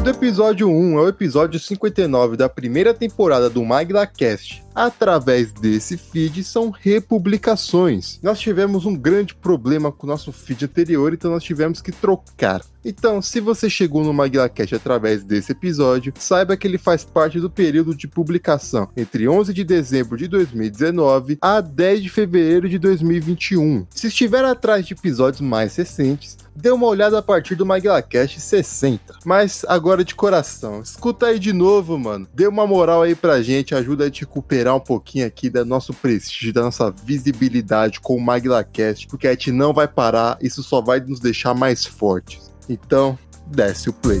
do episódio 1 ao episódio 59 da primeira temporada do MagdaCast, através desse feed, são republicações. Nós tivemos um grande problema com o nosso feed anterior, então nós tivemos que trocar. Então, se você chegou no MagdaCast através desse episódio, saiba que ele faz parte do período de publicação entre 11 de dezembro de 2019 a 10 de fevereiro de 2021. Se estiver atrás de episódios mais recentes, dê uma olhada a partir do MagdaCast 60. Mas agora de coração, escuta aí de novo, mano. Dê uma moral aí pra gente, ajuda a te recuperar um pouquinho aqui do nosso prestígio, da nossa visibilidade com o MagdaCast, porque a gente não vai parar, isso só vai nos deixar mais fortes. Então, desce o play.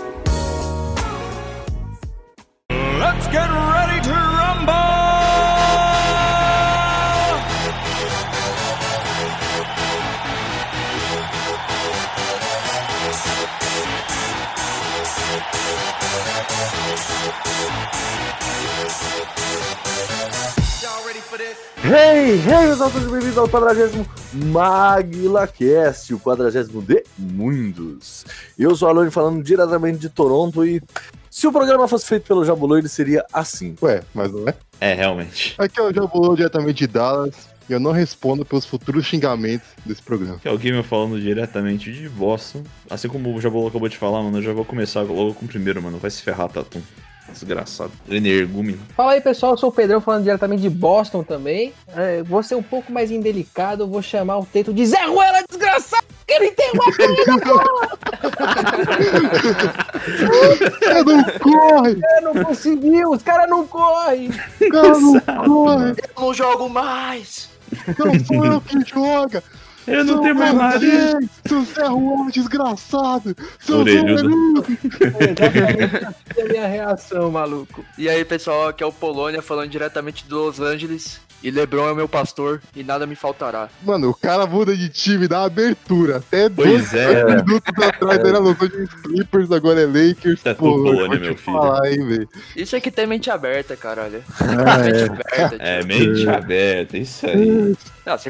Let's get ready to rumble! Hey, pessoal, sejam bem-vindos ao 40º MaglaCast, o 40º de muitos. Eu sou o Alone, falando diretamente de Toronto, e se o programa fosse feito pelo Jabulô, ele seria assim. Ué, mas não é? É, realmente. Aqui é o Jabulô, diretamente de Dallas, e eu não respondo pelos futuros xingamentos desse programa. Aqui é o Gamer falando diretamente de Boston. Assim como o Jabulô acabou de falar, mano, eu já vou começar logo com o primeiro, mano. Vai se ferrar, Tatum. Desgraçado. Energúmeno. Fala aí, pessoal, eu sou o Pedrão, falando diretamente de Boston também. Vou ser um pouco mais indelicado, vou chamar o Teito de Zé Ruela, desgraçado, que ele tem uma corrida bola. Não corre. Não conseguiu, os caras não correm. Os caras não correm. Eu não jogo mais. Não sou eu que joga. Eu não tenho mais nada. Seu Zé Ruela, desgraçado. Seu Zé Ruela. É a minha reação, maluco. E aí, pessoal, aqui é o Polônia, falando diretamente de Los Angeles. E LeBron é o meu pastor e nada me faltará. Mano, o cara muda de time da abertura. Até 2 minutos atrás era Los Angeles Clippers, agora é Lakers. Tá tudo Polônia, meu filho. Aí, isso aqui tem mente aberta, caralho. Mente aberta, isso aí. Não, se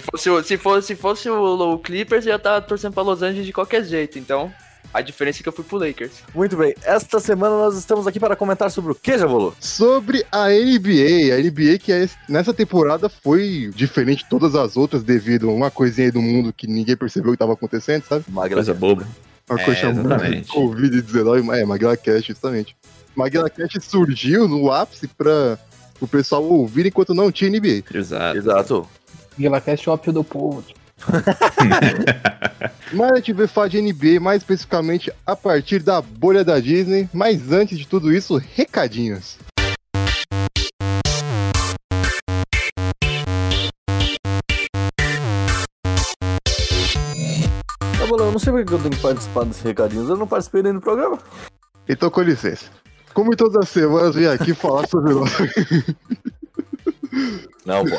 fosse o Clippers, eu ia estar torcendo pra Los Angeles de qualquer jeito, então a diferença é que eu fui pro Lakers. Muito bem, esta semana nós estamos aqui para comentar sobre o que, Javolo? Sobre a NBA. A NBA que nessa temporada foi diferente de todas as outras devido a uma coisinha aí do mundo que ninguém percebeu que estava acontecendo, sabe? Coisa boba. Uma coisa muito Covid-19, MaglaCast, justamente. MaglaCast surgiu no ápice para o pessoal ouvir enquanto não tinha NBA. Exato. MaglaCast é o ópio do povo. Mas a gente vai falar de NBA, mais especificamente a partir da bolha da Disney. Mas antes de tudo isso, recadinhos. Tá bom, eu não sei porque eu tenho que participar desses recadinhos. Eu não participei nem do programa. Então, com licença. Como em todas as semanas, vim aqui falar sobre o Não, pô.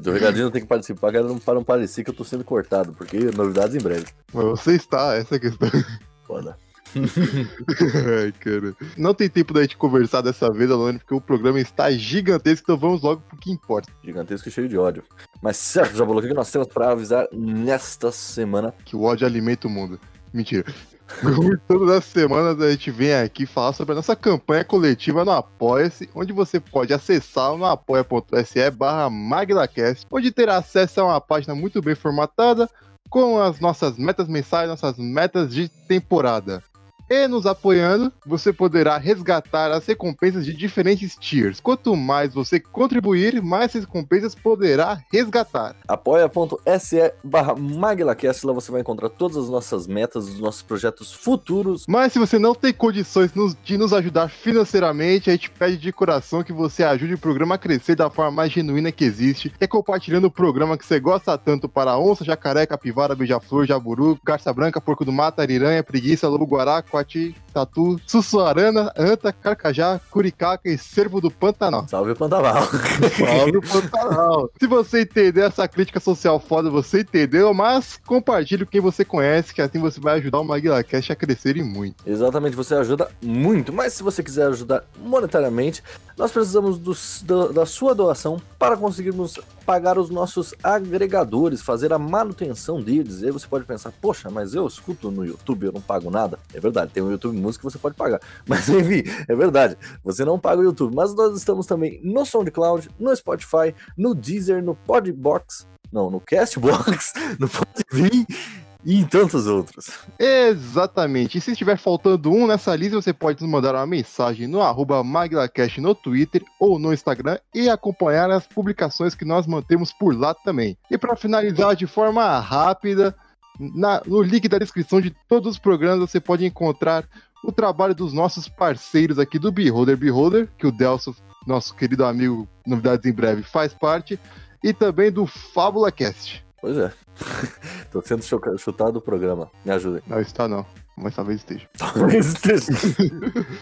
Do recadinho eu tenho que participar, cara, para não parecer que eu tô sendo cortado, porque novidades em breve. Você está, essa é a questão. Foda. Ai, cara. Não tem tempo da gente conversar dessa vez, Alone, porque o programa está gigantesco, então vamos logo pro que importa. Gigantesco e cheio de ódio. Mas certo, Jabulô, o que nós temos pra avisar nesta semana? Que o ódio alimenta o mundo. Mentira. Como todas as semanas a gente vem aqui falar sobre a nossa campanha coletiva no Apoia-se, onde você pode acessar no apoia.se/MaglaCast, onde terá acesso a uma página muito bem formatada com as nossas metas mensais, nossas metas de temporada. E nos apoiando, você poderá resgatar as recompensas de diferentes tiers. Quanto mais você contribuir, mais recompensas poderá resgatar. apoia.se/MaglaCast, lá você vai encontrar todas as nossas metas, os nossos projetos futuros. Mas se você não tem condições de nos ajudar financeiramente, a gente pede de coração que você ajude o programa a crescer da forma mais genuína que existe, é compartilhando o programa que você gosta tanto para onça, jacaré, capivara, beija-flor, jaburu, garça branca, porco do mato, ariranha, preguiça, lobo-guará, Pati, Tatu, Sussuarana, Anta, Carcajá, Curicaca e Cervo do Pantanal. Salve o Pantanal. Salve o Pantanal. Se você entender essa crítica social foda, você entendeu, mas compartilhe com quem você conhece, que assim você vai ajudar o MagdaCast a crescer e muito. Exatamente, você ajuda muito, mas se você quiser ajudar monetariamente, nós precisamos da sua doação para conseguirmos pagar os nossos agregadores, fazer a manutenção deles. E aí você pode pensar, poxa, mas eu escuto no YouTube, eu não pago nada. É verdade, tem o YouTube Música que você pode pagar. Mas enfim, é verdade, você não paga o YouTube. Mas nós estamos também no SoundCloud, no Spotify, no Deezer, no Podbox, não, no Castbox, no Podbean e em tantos outros. Exatamente. E se estiver faltando um nessa lista, você pode nos mandar uma mensagem no @MagdaCast no Twitter ou no Instagram e acompanhar as publicações que nós mantemos por lá também. E para finalizar de forma rápida, no link da descrição de todos os programas você pode encontrar o trabalho dos nossos parceiros aqui do Beholder, que o Delso, nosso querido amigo Novidades em Breve, faz parte, e também do FábulaCast. Pois é. Tô sendo chutado do programa. Me ajudem. Não está não, mas talvez esteja. Talvez esteja.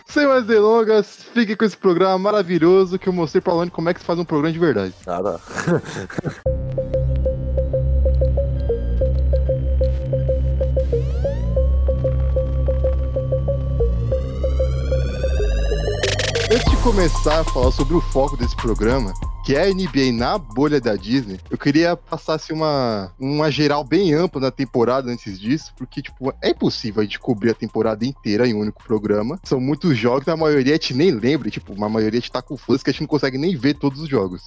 Sem mais delongas, fique com esse programa maravilhoso que eu mostrei pra Alane como é que se faz um programa de verdade. Ah, tá. Antes de começar a falar sobre o foco desse programa, que é a NBA na bolha da Disney, eu queria passar assim, uma geral bem ampla na temporada antes disso, porque tipo, é impossível a gente cobrir a temporada inteira em um único programa. São muitos jogos, a maioria a gente nem lembra, tipo, a maioria a gente tá com fãs que a gente não consegue nem ver todos os jogos.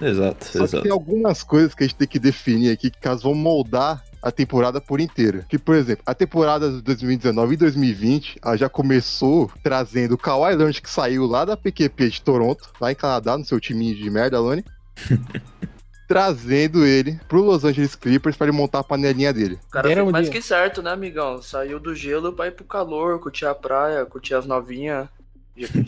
Exato, só exato. Que tem algumas coisas que a gente tem que definir aqui, que caso vão moldar a temporada por inteira. Que, por exemplo, a temporada de 2019 e 2020, ela já começou trazendo o Kawhi Leonard, que saiu lá da PQP de Toronto, lá em Canadá, no seu timinho de merda, Alane. Trazendo ele pro Los Angeles Clippers pra ele montar a panelinha dele. O cara foi mais que certo, né, amigão? Saiu do gelo pra ir pro calor, curtir a praia, curtir as novinhas.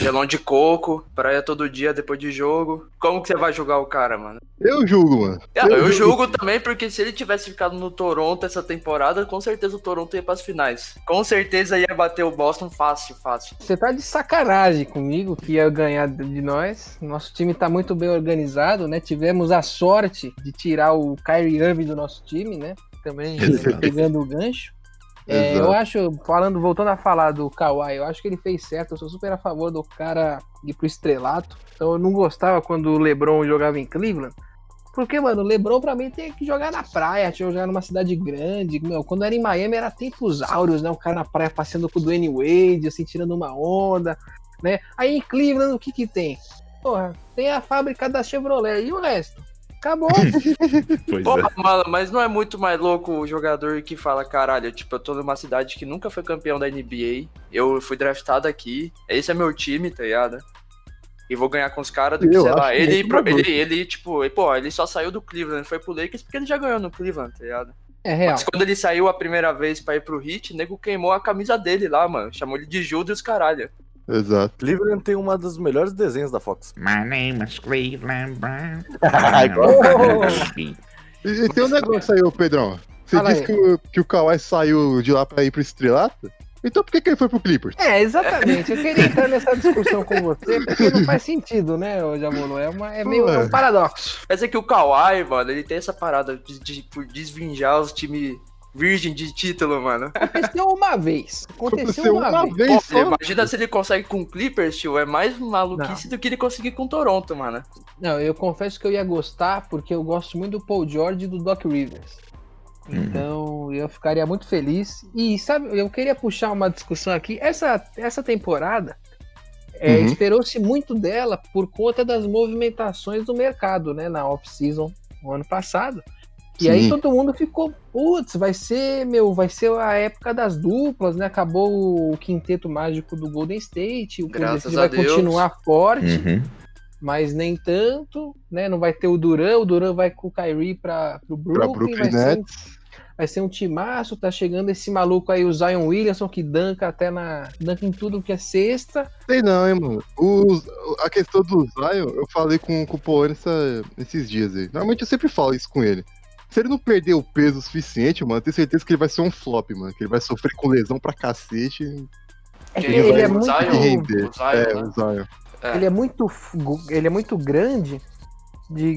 Gelão de coco, praia todo dia depois de jogo. Como que você vai julgar o cara, mano? Eu julgo, mano. Eu julgo também, porque se ele tivesse ficado no Toronto essa temporada, com certeza o Toronto ia pras finais. Com certeza ia bater o Boston fácil, fácil. Você tá de sacanagem comigo que ia ganhar de nós. Nosso time tá muito bem organizado, né? Tivemos a sorte de tirar o Kyrie Irving do nosso time, né? Também pegando o gancho. É, eu acho, voltando a falar do Kawhi, eu acho que ele fez certo. Eu sou super a favor do cara ir pro estrelato. Então eu não gostava quando o LeBron jogava em Cleveland, porque, mano, o LeBron pra mim tem que jogar na praia, tinha que jogar numa cidade grande. Meu, quando era em Miami era tempos áureos, né? O cara na praia passeando com o Dwayne Wade, assim, tirando uma onda, né? Aí em Cleveland o que tem? Porra, tem a fábrica da Chevrolet e o resto? Acabou. Porra, é. Mano, mas não é muito mais louco o jogador que fala, caralho, tipo, eu tô numa cidade que nunca foi campeão da NBA, eu fui draftado aqui, esse é meu time, tá ligado? E vou ganhar com os caras do que, sei lá, ele só saiu do Cleveland, foi pro Lakers porque ele já ganhou no Cleveland, tá ligado? É real. Mas quando ele saiu a primeira vez pra ir pro Heat, o nego queimou a camisa dele lá, mano, chamou ele de Judas e os caralho. Exato. Cleveland tem uma dos melhores desenhos da Fox. My name is Cleveland Brown. E tem um negócio aí, ô Pedrão. Você disse que o Kawhi saiu de lá pra ir pro estrelato? Então por que ele foi pro Clippers? É, exatamente. Eu queria entrar nessa discussão com você, porque não faz sentido, né, Jamolo? É meio um paradoxo. Mas é que o Kawhi, mano, ele tem essa parada de desvinjar os times virgem de título, mano. Aconteceu uma vez. Pô, imagina se ele consegue com o Clippers, tio. É mais maluquice do que ele conseguir com o Toronto, mano. Não, eu confesso que eu ia gostar, porque eu gosto muito do Paul George e do Doc Rivers. Então, eu ficaria muito feliz. E, sabe, eu queria puxar uma discussão aqui. Essa temporada, esperou-se muito dela por conta das movimentações do mercado, né? Na off-season, no ano passado. E aí todo mundo ficou, putz, vai ser a época das duplas, né? Acabou o quinteto mágico do Golden State, o Golden State vai continuar forte, mas nem tanto, né? Não vai ter o Duran vai com o Kyrie para o Brooklyn vai ser um timaço, tá chegando esse maluco aí, o Zion Williamson, que danca em tudo que é cesta. Sei não, hein, mano. A questão do Zion, eu falei com o Paul esses dias aí. Normalmente eu sempre falo isso com ele. Se ele não perder o peso suficiente, mano, eu tenho certeza que ele vai ser um flop, mano. Que ele vai sofrer com lesão pra cacete. É que ele é muito... Ele é muito grande... De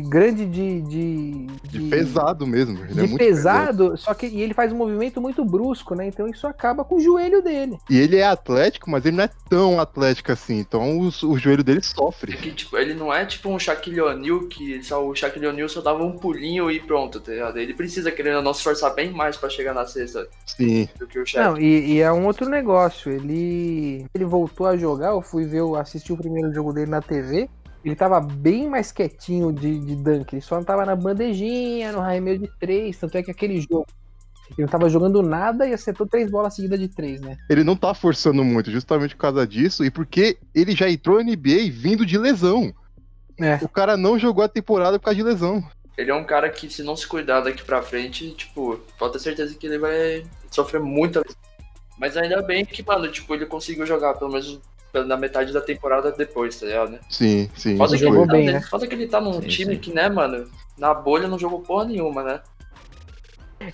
pesado mesmo. Ele de é muito pesado, só que e ele faz um movimento muito brusco, né? Então isso acaba com o joelho dele. E ele é atlético, mas ele não é tão atlético assim. Então o joelho dele sofre. É que, tipo, ele não é tipo um Shaquille O'Neal, que só, o Shaquille O'Neal só dava um pulinho e pronto, tá ligado? Ele precisa, querendo ou não, se esforçar bem mais pra chegar na cesta. Sim. Do que o Shaq. Não, e é um outro negócio. Ele voltou a jogar, eu fui ver, eu assisti o primeiro jogo dele na TV. Ele tava bem mais quietinho de dunk, ele só não tava na bandejinha, no arremeio de 3, tanto é que aquele jogo, ele não tava jogando nada e acertou 3 bolas seguidas de 3, né? Ele não tá forçando muito, justamente por causa disso, e porque ele já entrou na NBA vindo de lesão. É. O cara não jogou a temporada por causa de lesão. Ele é um cara que, se não se cuidar daqui pra frente, tipo, pode ter certeza que ele vai sofrer muita lesão. Mas ainda bem que, mano, tipo, ele conseguiu jogar pelo menos... na metade da temporada depois, tá ligado, né? Sim, sim. Foda que jogou bem, né? Foda que ele tá num time que, né, mano, na bolha não jogou porra nenhuma, né?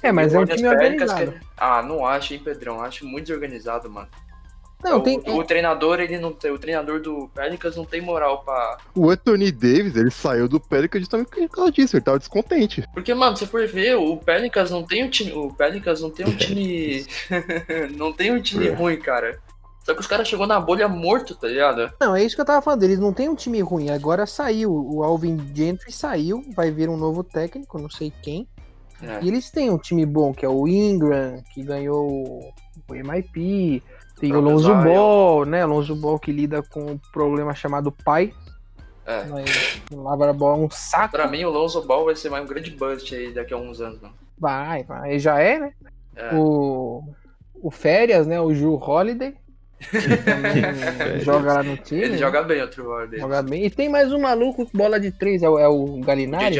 É, mas é um time organizado. Ah, não acho, hein, Pedrão? Acho muito desorganizado, mano. Não, o treinador, ele não tem. O treinador do Pelicans não tem moral pra... O Anthony Davis, ele saiu do Pelicans justamente por causa disso, ele tava descontente. Porque, mano, se for ver, o Pelicans não tem um time... O Pelicans não tem um time... não tem um time ruim, cara. Só que os caras chegou na bolha morto, tá ligado? Não, é isso que eu tava falando, eles não tem um time ruim, agora saiu, o Alvin Gentry saiu, vai vir um novo técnico, não sei quem, e eles têm um time bom, que é o Ingram, que ganhou o MIP, tem o Lonzo Ball, né, Lonzo Ball que lida com um problema chamado pai, Lavra-Ball é um saco. Pra mim o Lonzo Ball vai ser mais um grande bust aí daqui a uns anos, mano. Vai, já é, né? É. O Férias, né, o Jrue Holiday, ele joga lá no time. Ele, né? Joga bem, o Trevor dele. Joga bem. E tem mais um maluco com bola de 3, é o Gallinari.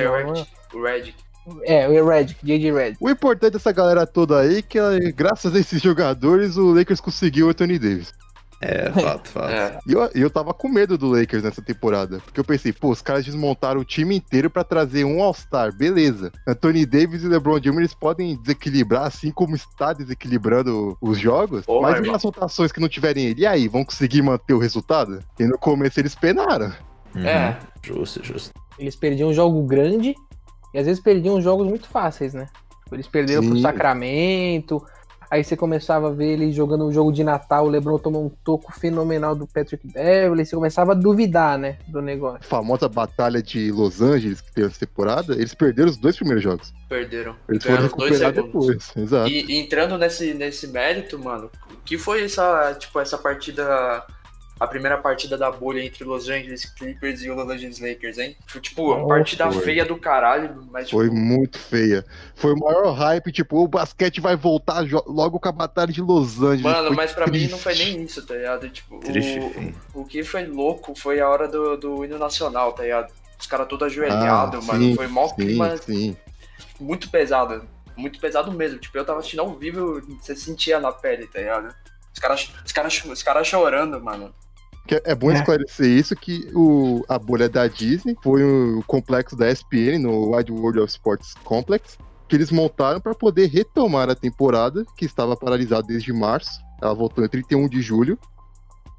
O Redick. É, o Redick, JJ Redick. O importante dessa galera toda aí é que, graças a esses jogadores, o Lakers conseguiu o Anthony Davis. É, fato. É. E eu tava com medo do Lakers nessa temporada, porque eu pensei, pô, os caras desmontaram o time inteiro pra trazer um All-Star, beleza. Anthony Davis e LeBron James, eles podem desequilibrar, assim como está desequilibrando os jogos, mas nas rotações que não tiverem ele, e aí, vão conseguir manter o resultado? E no começo eles penaram. É. Justo. Eles perdiam um jogo grande, e às vezes perdiam jogos muito fáceis, né? Eles perderam pro Sacramento... Aí você começava a ver ele jogando um jogo de Natal, o LeBron tomou um toco fenomenal do Patrick Beverly, você começava a duvidar, né, do negócio. A famosa batalha de Los Angeles que teve essa temporada, eles perderam os 2 primeiros jogos. Perderam. Eles foram recuperar depois, exato. E entrando nesse mérito, mano, o que foi essa partida... A primeira partida da bolha entre Los Angeles Clippers e Los Angeles Lakers, hein? Foi, tipo, uma partida feia do caralho, mas... Tipo... Foi muito feia. Foi o maior hype, tipo, o basquete vai voltar logo com a batalha de Los Angeles. Mano, foi mas pra triste. Mim não foi nem isso, tá ligado? Tipo, triste, o que foi louco foi a hora do hino nacional, tá ligado? Os caras todos ajoelhados, mano. Sim, foi mó clima muito pesado. Muito pesado mesmo. Tipo, eu tava assistindo ao vivo, você sentia na pele, tá ligado? Os cara chorando, mano. É bom esclarecer isso, que a bolha da Disney foi o complexo da ESPN, no Wide World of Sports Complex, que eles montaram para poder retomar a temporada, que estava paralisada desde março. Ela voltou em 31 de julho,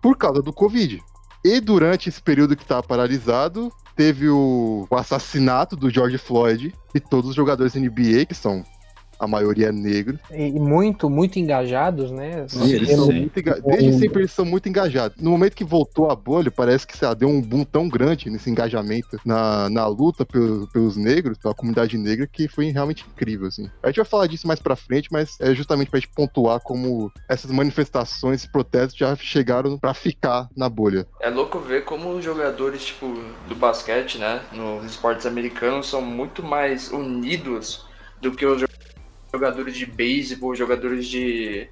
por causa do Covid. E durante esse período que estava paralisado, teve o assassinato do George Floyd e todos os jogadores da NBA, que são... A maioria é negro. E muito engajados, né? Sim, eles são desde sempre eles são muito engajados. No momento que voltou a bolha, parece que deu um boom tão grande nesse engajamento na luta pelos negros, pela comunidade negra, que foi realmente incrível, assim. A gente vai falar disso mais pra frente, mas é justamente pra gente pontuar como essas manifestações, protestos já chegaram pra ficar na bolha. É louco ver como os jogadores, tipo, do basquete, né, nos esportes americanos, são muito mais unidos do que os jogadores de beisebol, jogadores de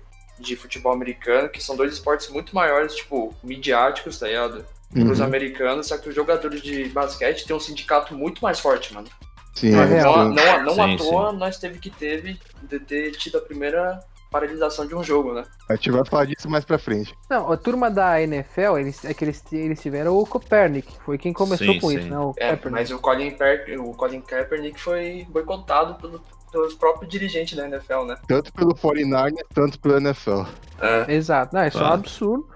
futebol americano, que são 2 esportes muito maiores, tipo, midiáticos, tá ligado? Pros americanos, só que os jogadores de basquete têm um sindicato muito mais forte, mano. Sim, é real. Não à toa, nós teve que ter tido a primeira paralisação de um jogo, né? A gente vai falar disso mais pra frente. Não, a turma da NFL, eles tiveram o Kaepernick, foi quem começou isso, né? Mas o Colin Kaepernick foi boicotado pelo próprio dirigente da NFL, né? Tanto pelo 49ers, tanto pelo NFL. É. Exato, não, é só um absurdo.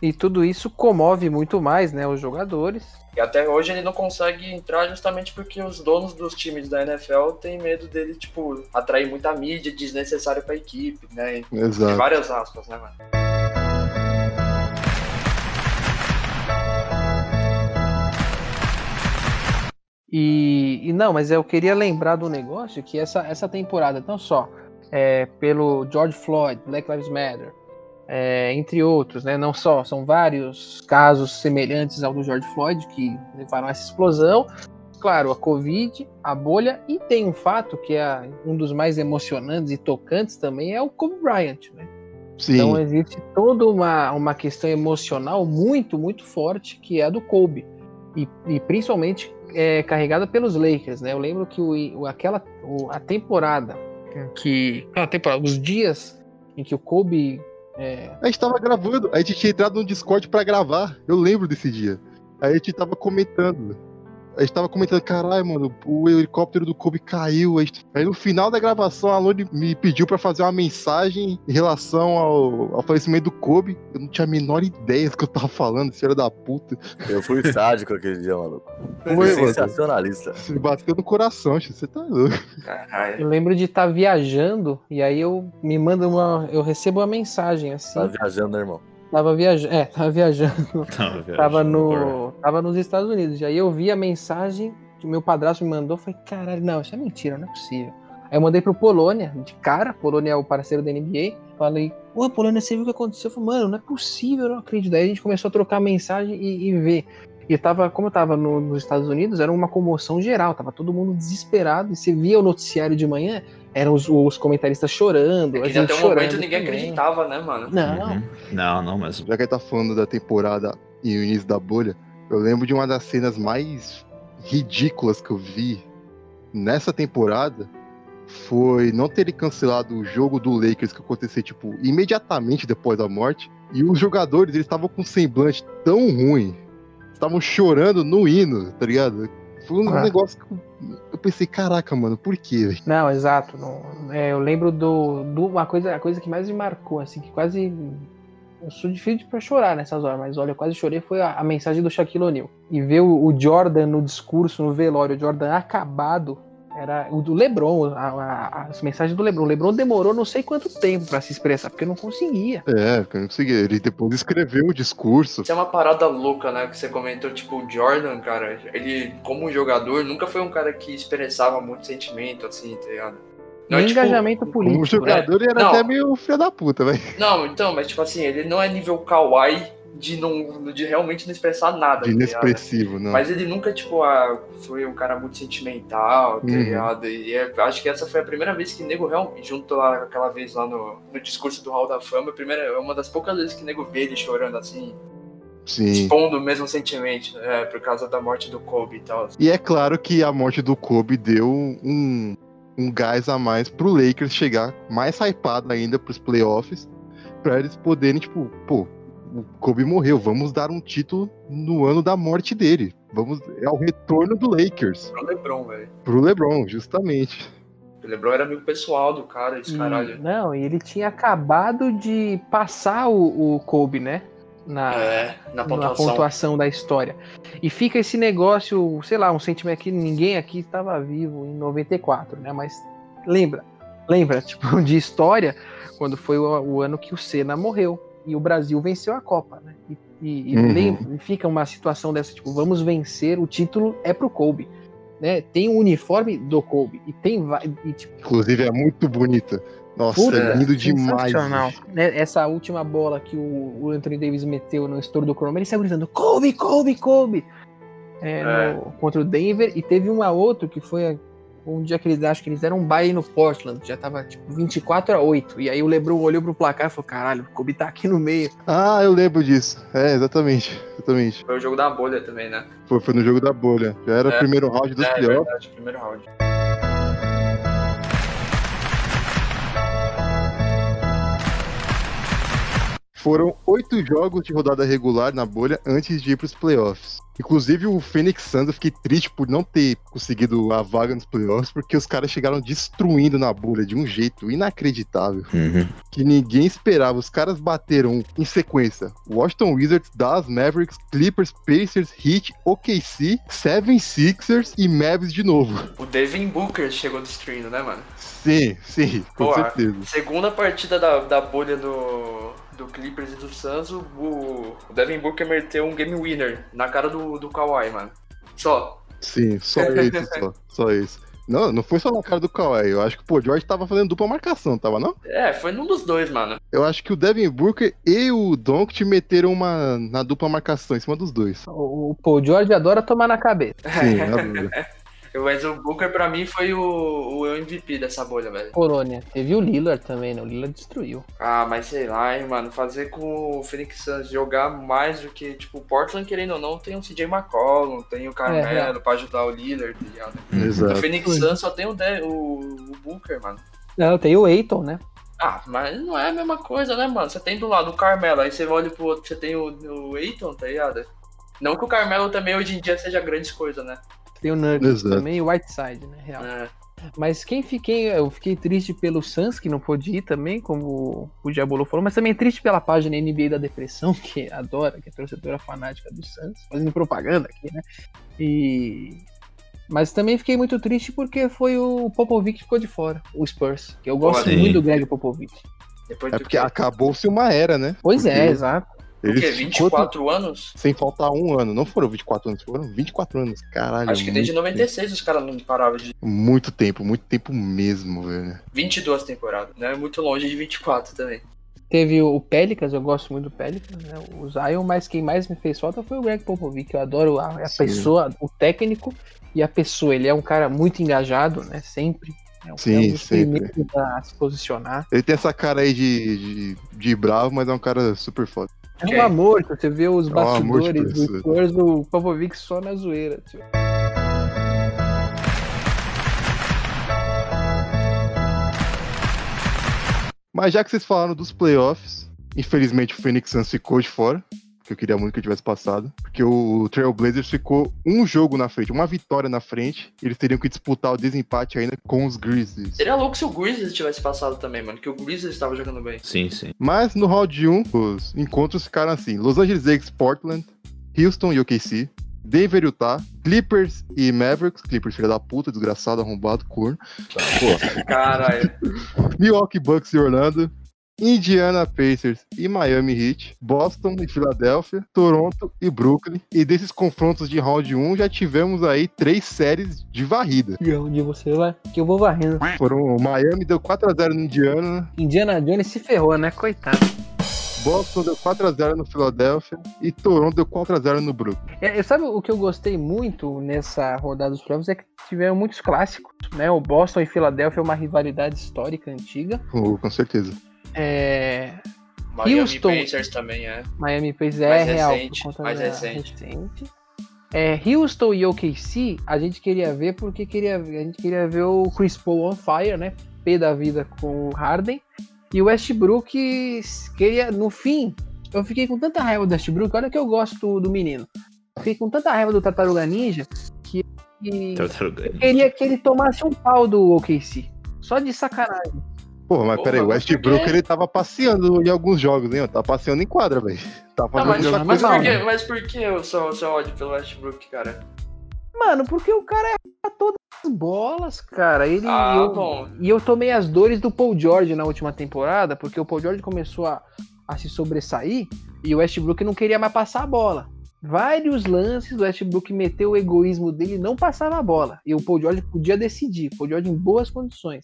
E tudo isso comove muito mais, né, os jogadores. E até hoje ele não consegue entrar justamente porque os donos dos times da NFL têm medo dele, tipo, atrair muita mídia desnecessária pra equipe, né? Exato. De várias aspas, né, mano? E não, mas eu queria lembrar do negócio que essa temporada, não só pelo George Floyd, Black Lives Matter, entre outros, né? Não só, são vários casos semelhantes ao do George Floyd que levaram a essa explosão, claro, a Covid, a bolha, e tem um fato que é um dos mais emocionantes e tocantes também, é o Kobe Bryant, né? Sim. Então existe toda uma questão emocional muito, muito forte, que é a do Kobe, e principalmente carregada pelos Lakers, né? Eu lembro que a temporada os dias em que o Kobe... A gente tava gravando, a gente tinha entrado no Discord pra gravar, eu lembro desse dia. Aí a gente tava comentando, caralho, mano, o helicóptero do Kobe caiu. Aí no final da gravação, a Lone me pediu pra fazer uma mensagem em relação ao falecimento do Kobe. Eu não tinha a menor ideia do que eu tava falando, esse filho da puta. Eu fui sádico aquele dia, maluco. Foi sensacionalista. Você bateu no coração, você tá louco. Caralho. Eu lembro de estar viajando, e aí eu recebo uma mensagem assim. Tá viajando, né, irmão? Tava viajando. Tava nos Estados Unidos. E aí eu vi a mensagem que o meu padrasto me mandou. Falei, caralho, não, isso é mentira, não é possível. Aí eu mandei pro Polônia, de cara. Polônia é o parceiro da NBA. Falei, ô, Polônia, você viu o que aconteceu? Eu falei, mano, não é possível, eu não acredito. Aí a gente começou a trocar mensagem e ver. E como eu tava nos Estados Unidos, era uma comoção geral. Tava todo mundo desesperado. E você via o noticiário de manhã, eram os comentaristas chorando. A gente até um momento ninguém acreditava, né, mano? Não, mas... Já que ele tá falando da temporada e o início da bolha, eu lembro de uma das cenas mais ridículas que eu vi nessa temporada foi não terem cancelado o jogo do Lakers que aconteceu, tipo, imediatamente depois da morte. E os jogadores, eles estavam com um semblante tão ruim, estavam chorando no hino, tá ligado? Foi um negócio que eu pensei, caraca, mano, por quê? Não, exato. Não, eu lembro a coisa que mais me marcou, assim, que quase... Eu sou difícil pra chorar nessas horas, mas olha, eu quase chorei, foi a mensagem do Shaquille O'Neal. E ver o Jordan no discurso, no velório, o Jordan acabado, era o do LeBron, as mensagens do LeBron. O LeBron demorou não sei quanto tempo pra se expressar, porque não conseguia. Ele depois escreveu o discurso. Isso é uma parada louca, né, que você comentou, tipo, o Jordan, cara, ele, como jogador, nunca foi um cara que expressava muito sentimento, assim, tá ligado? Não, tipo, engajamento político. O jogador era até meio filho da puta, velho. Não, então, mas tipo assim, ele não é nível Kawhi de realmente não expressar nada. De inexpressivo, tá, né? Não. Mas ele nunca, tipo, foi um cara muito sentimental, tá ligado? E acho que essa foi a primeira vez que o nego realmente, junto lá, aquela vez lá no discurso do Hall da Fama, é uma das poucas vezes que o nego vê ele chorando assim. Sim. Expondo o mesmo sentimento, por causa da morte do Kobe e tal. E é claro que a morte do Kobe deu um gás a mais pro Lakers chegar mais hypado ainda pros playoffs, pra eles poderem, tipo, pô, o Kobe morreu, vamos dar um título no ano da morte dele. É o retorno do Lakers. Pro LeBron, velho. Pro LeBron, justamente. O LeBron era amigo pessoal do cara, esse caralho. Não, e ele tinha acabado de passar o Kobe, né? Na pontuação da história. E fica esse negócio, sei lá, um sentimento que ninguém aqui estava vivo em 94, né? Mas lembra, tipo, de história, quando foi o ano que o Senna morreu e o Brasil venceu a Copa, né? E fica uma situação dessa, tipo, vamos vencer, o título é pro Kobe, né? Tem o uniforme do Kobe e tem... tipo... Inclusive é muito bonita. Nossa, é lindo demais. Essa última bola que o Anthony Davis meteu no estouro do cronômetro, ele saiu gritando, Kobe, Kobe, Kobe! Contra o Denver, e teve uma outra que foi um dia que acho que eles deram um baile no Portland, já tava tipo 24-8, e aí o LeBron olhou pro placar e falou, caralho, o Kobe tá aqui no meio. Ah, eu lembro disso. Exatamente. Foi o jogo da bolha também, né? Foi no jogo da bolha. Já era o primeiro round dos playoffs. É verdade, primeiro round. foram 8 jogos de rodada regular na bolha antes de ir para os playoffs. Inclusive o Phoenix Suns, eu fiquei triste por não ter conseguido a vaga nos playoffs, porque os caras chegaram destruindo na bolha de um jeito inacreditável, que ninguém esperava. Os caras bateram em sequência Washington Wizards, Dallas Mavericks, Clippers, Pacers, Heat, OKC, 76ers e Mavs de novo. O Devin Booker chegou destruindo, né, mano? Sim, sim, com certeza. Segunda partida da bolha do Clippers e do Suns, o Devin Booker meteu um game winner na cara do Kawhi, mano. Só. Sim, só isso, só isso. Não, não foi só na cara do Kawhi, eu acho que o George tava fazendo dupla marcação, tava não? É, foi num dos dois, mano. Eu acho que o Devin Booker e o Doncic meteram uma na dupla marcação em cima dos dois. O Paul George adora tomar na cabeça. Sim, adora. Mas o Booker, pra mim, foi o MVP dessa bolha, velho. Corônia. Teve o Lillard também, né? O Lillard destruiu. Ah, mas sei lá, hein, mano. Fazer com o Phoenix Suns jogar mais do que, tipo, o Portland, querendo ou não, tem o CJ McCollum, tem o Carmelo pra ajudar o Lillard, tá ligado? Exato. O Phoenix Suns só tem o Booker, mano. Não, tem o Ayton, né? Ah, mas não é a mesma coisa, né, mano? Você tem do lado o Carmelo, aí você olha pro outro, você tem o Ayton, tá ligado? Não que o Carmelo também, hoje em dia, seja grande coisa, né? Tem o Nuggets também e o Whiteside, né? Real. É. Mas eu fiquei triste pelo Suns, que não pôde ir também, como o Diabolo falou, mas também triste pela página NBA da Depressão, que adora, que é torcedora fanática do Suns, fazendo propaganda aqui, né? Mas também fiquei muito triste porque foi o Popovich que ficou de fora, o Spurs, que eu gosto muito do Greg Popovich. Porque acabou-se uma era, né? Pois porque... exato. Eles 24 anos? Sem faltar um ano. Não foram 24 anos, foram 24 anos. Caralho. Acho que desde 96 os caras não paravam de... muito tempo mesmo, velho. 22 temporadas, né? Muito longe de 24 também. Teve o Pelicans, eu gosto muito do Pelicans, né? O Zion, mas quem mais me fez falta foi o Greg Popovich. Eu adoro a pessoa, o técnico e a pessoa. Ele é um cara muito engajado, né? Sempre. É um sempre a se posicionar. Ele tem essa cara aí de bravo, mas é um cara super foda. É um amor, você vê os bastidores do Spurs do Popovich só na zoeira, tio. Mas já que vocês falaram dos playoffs, infelizmente o Phoenix Suns ficou de fora, que eu queria muito que eu tivesse passado, porque o Trail Blazers ficou um jogo na frente, uma vitória na frente, e eles teriam que disputar o desempate ainda com os Grizzlies. Seria louco se o Grizzlies tivesse passado também, mano, que o Grizzlies estava jogando bem. Sim, sim. Mas no round 1, os encontros ficaram assim: Los Angeles Lakers, Portland, Houston e OKC, Denver e Utah, Clippers e Mavericks, Clippers filha da puta, desgraçado, arrombado, corno. Caralho. Milwaukee Bucks e Orlando, Indiana Pacers e Miami Heat, Boston e Filadélfia, Toronto e Brooklyn. E desses confrontos de round 1 já tivemos aí 3 séries de varrida. E onde você vai? Que eu vou varrendo. O Miami deu 4-0 no Indiana. Indiana Jones se ferrou, né? Coitado. Boston deu 4-0 no Filadélfia e Toronto deu 4-0 no Brooklyn. Sabe o que eu gostei muito nessa rodada dos playoffs? É que tiveram muitos clássicos, né? O Boston e Filadélfia é uma rivalidade histórica antiga. Com certeza. Miami Houston, Pacers também, Miami Pacers mais recente, real. Mais recente. Houston e OKC, a gente queria ver porque a gente queria ver o Chris Paul on fire, né? P da vida com o Harden. E o Westbrook queria, no fim, eu fiquei com tanta raiva do Westbrook, olha que eu gosto do menino. Fiquei com tanta raiva do Tartaruga Ninja que eu queria que ele tomasse um pau do OKC. Só de sacanagem. Pô, mas peraí, o Westbrook ele tava passeando em alguns jogos, né? Tava passeando em quadra, velho. Mas por que o seu ódio pelo Westbrook, cara? Mano, porque o cara erra todas as bolas, cara. E eu tomei as dores do Paul George na última temporada, porque o Paul George começou a se sobressair e o Westbrook não queria mais passar a bola. Vários lances do Westbrook meteu o egoísmo dele e não passava a bola. E o Paul George podia decidir, o Paul George em boas condições.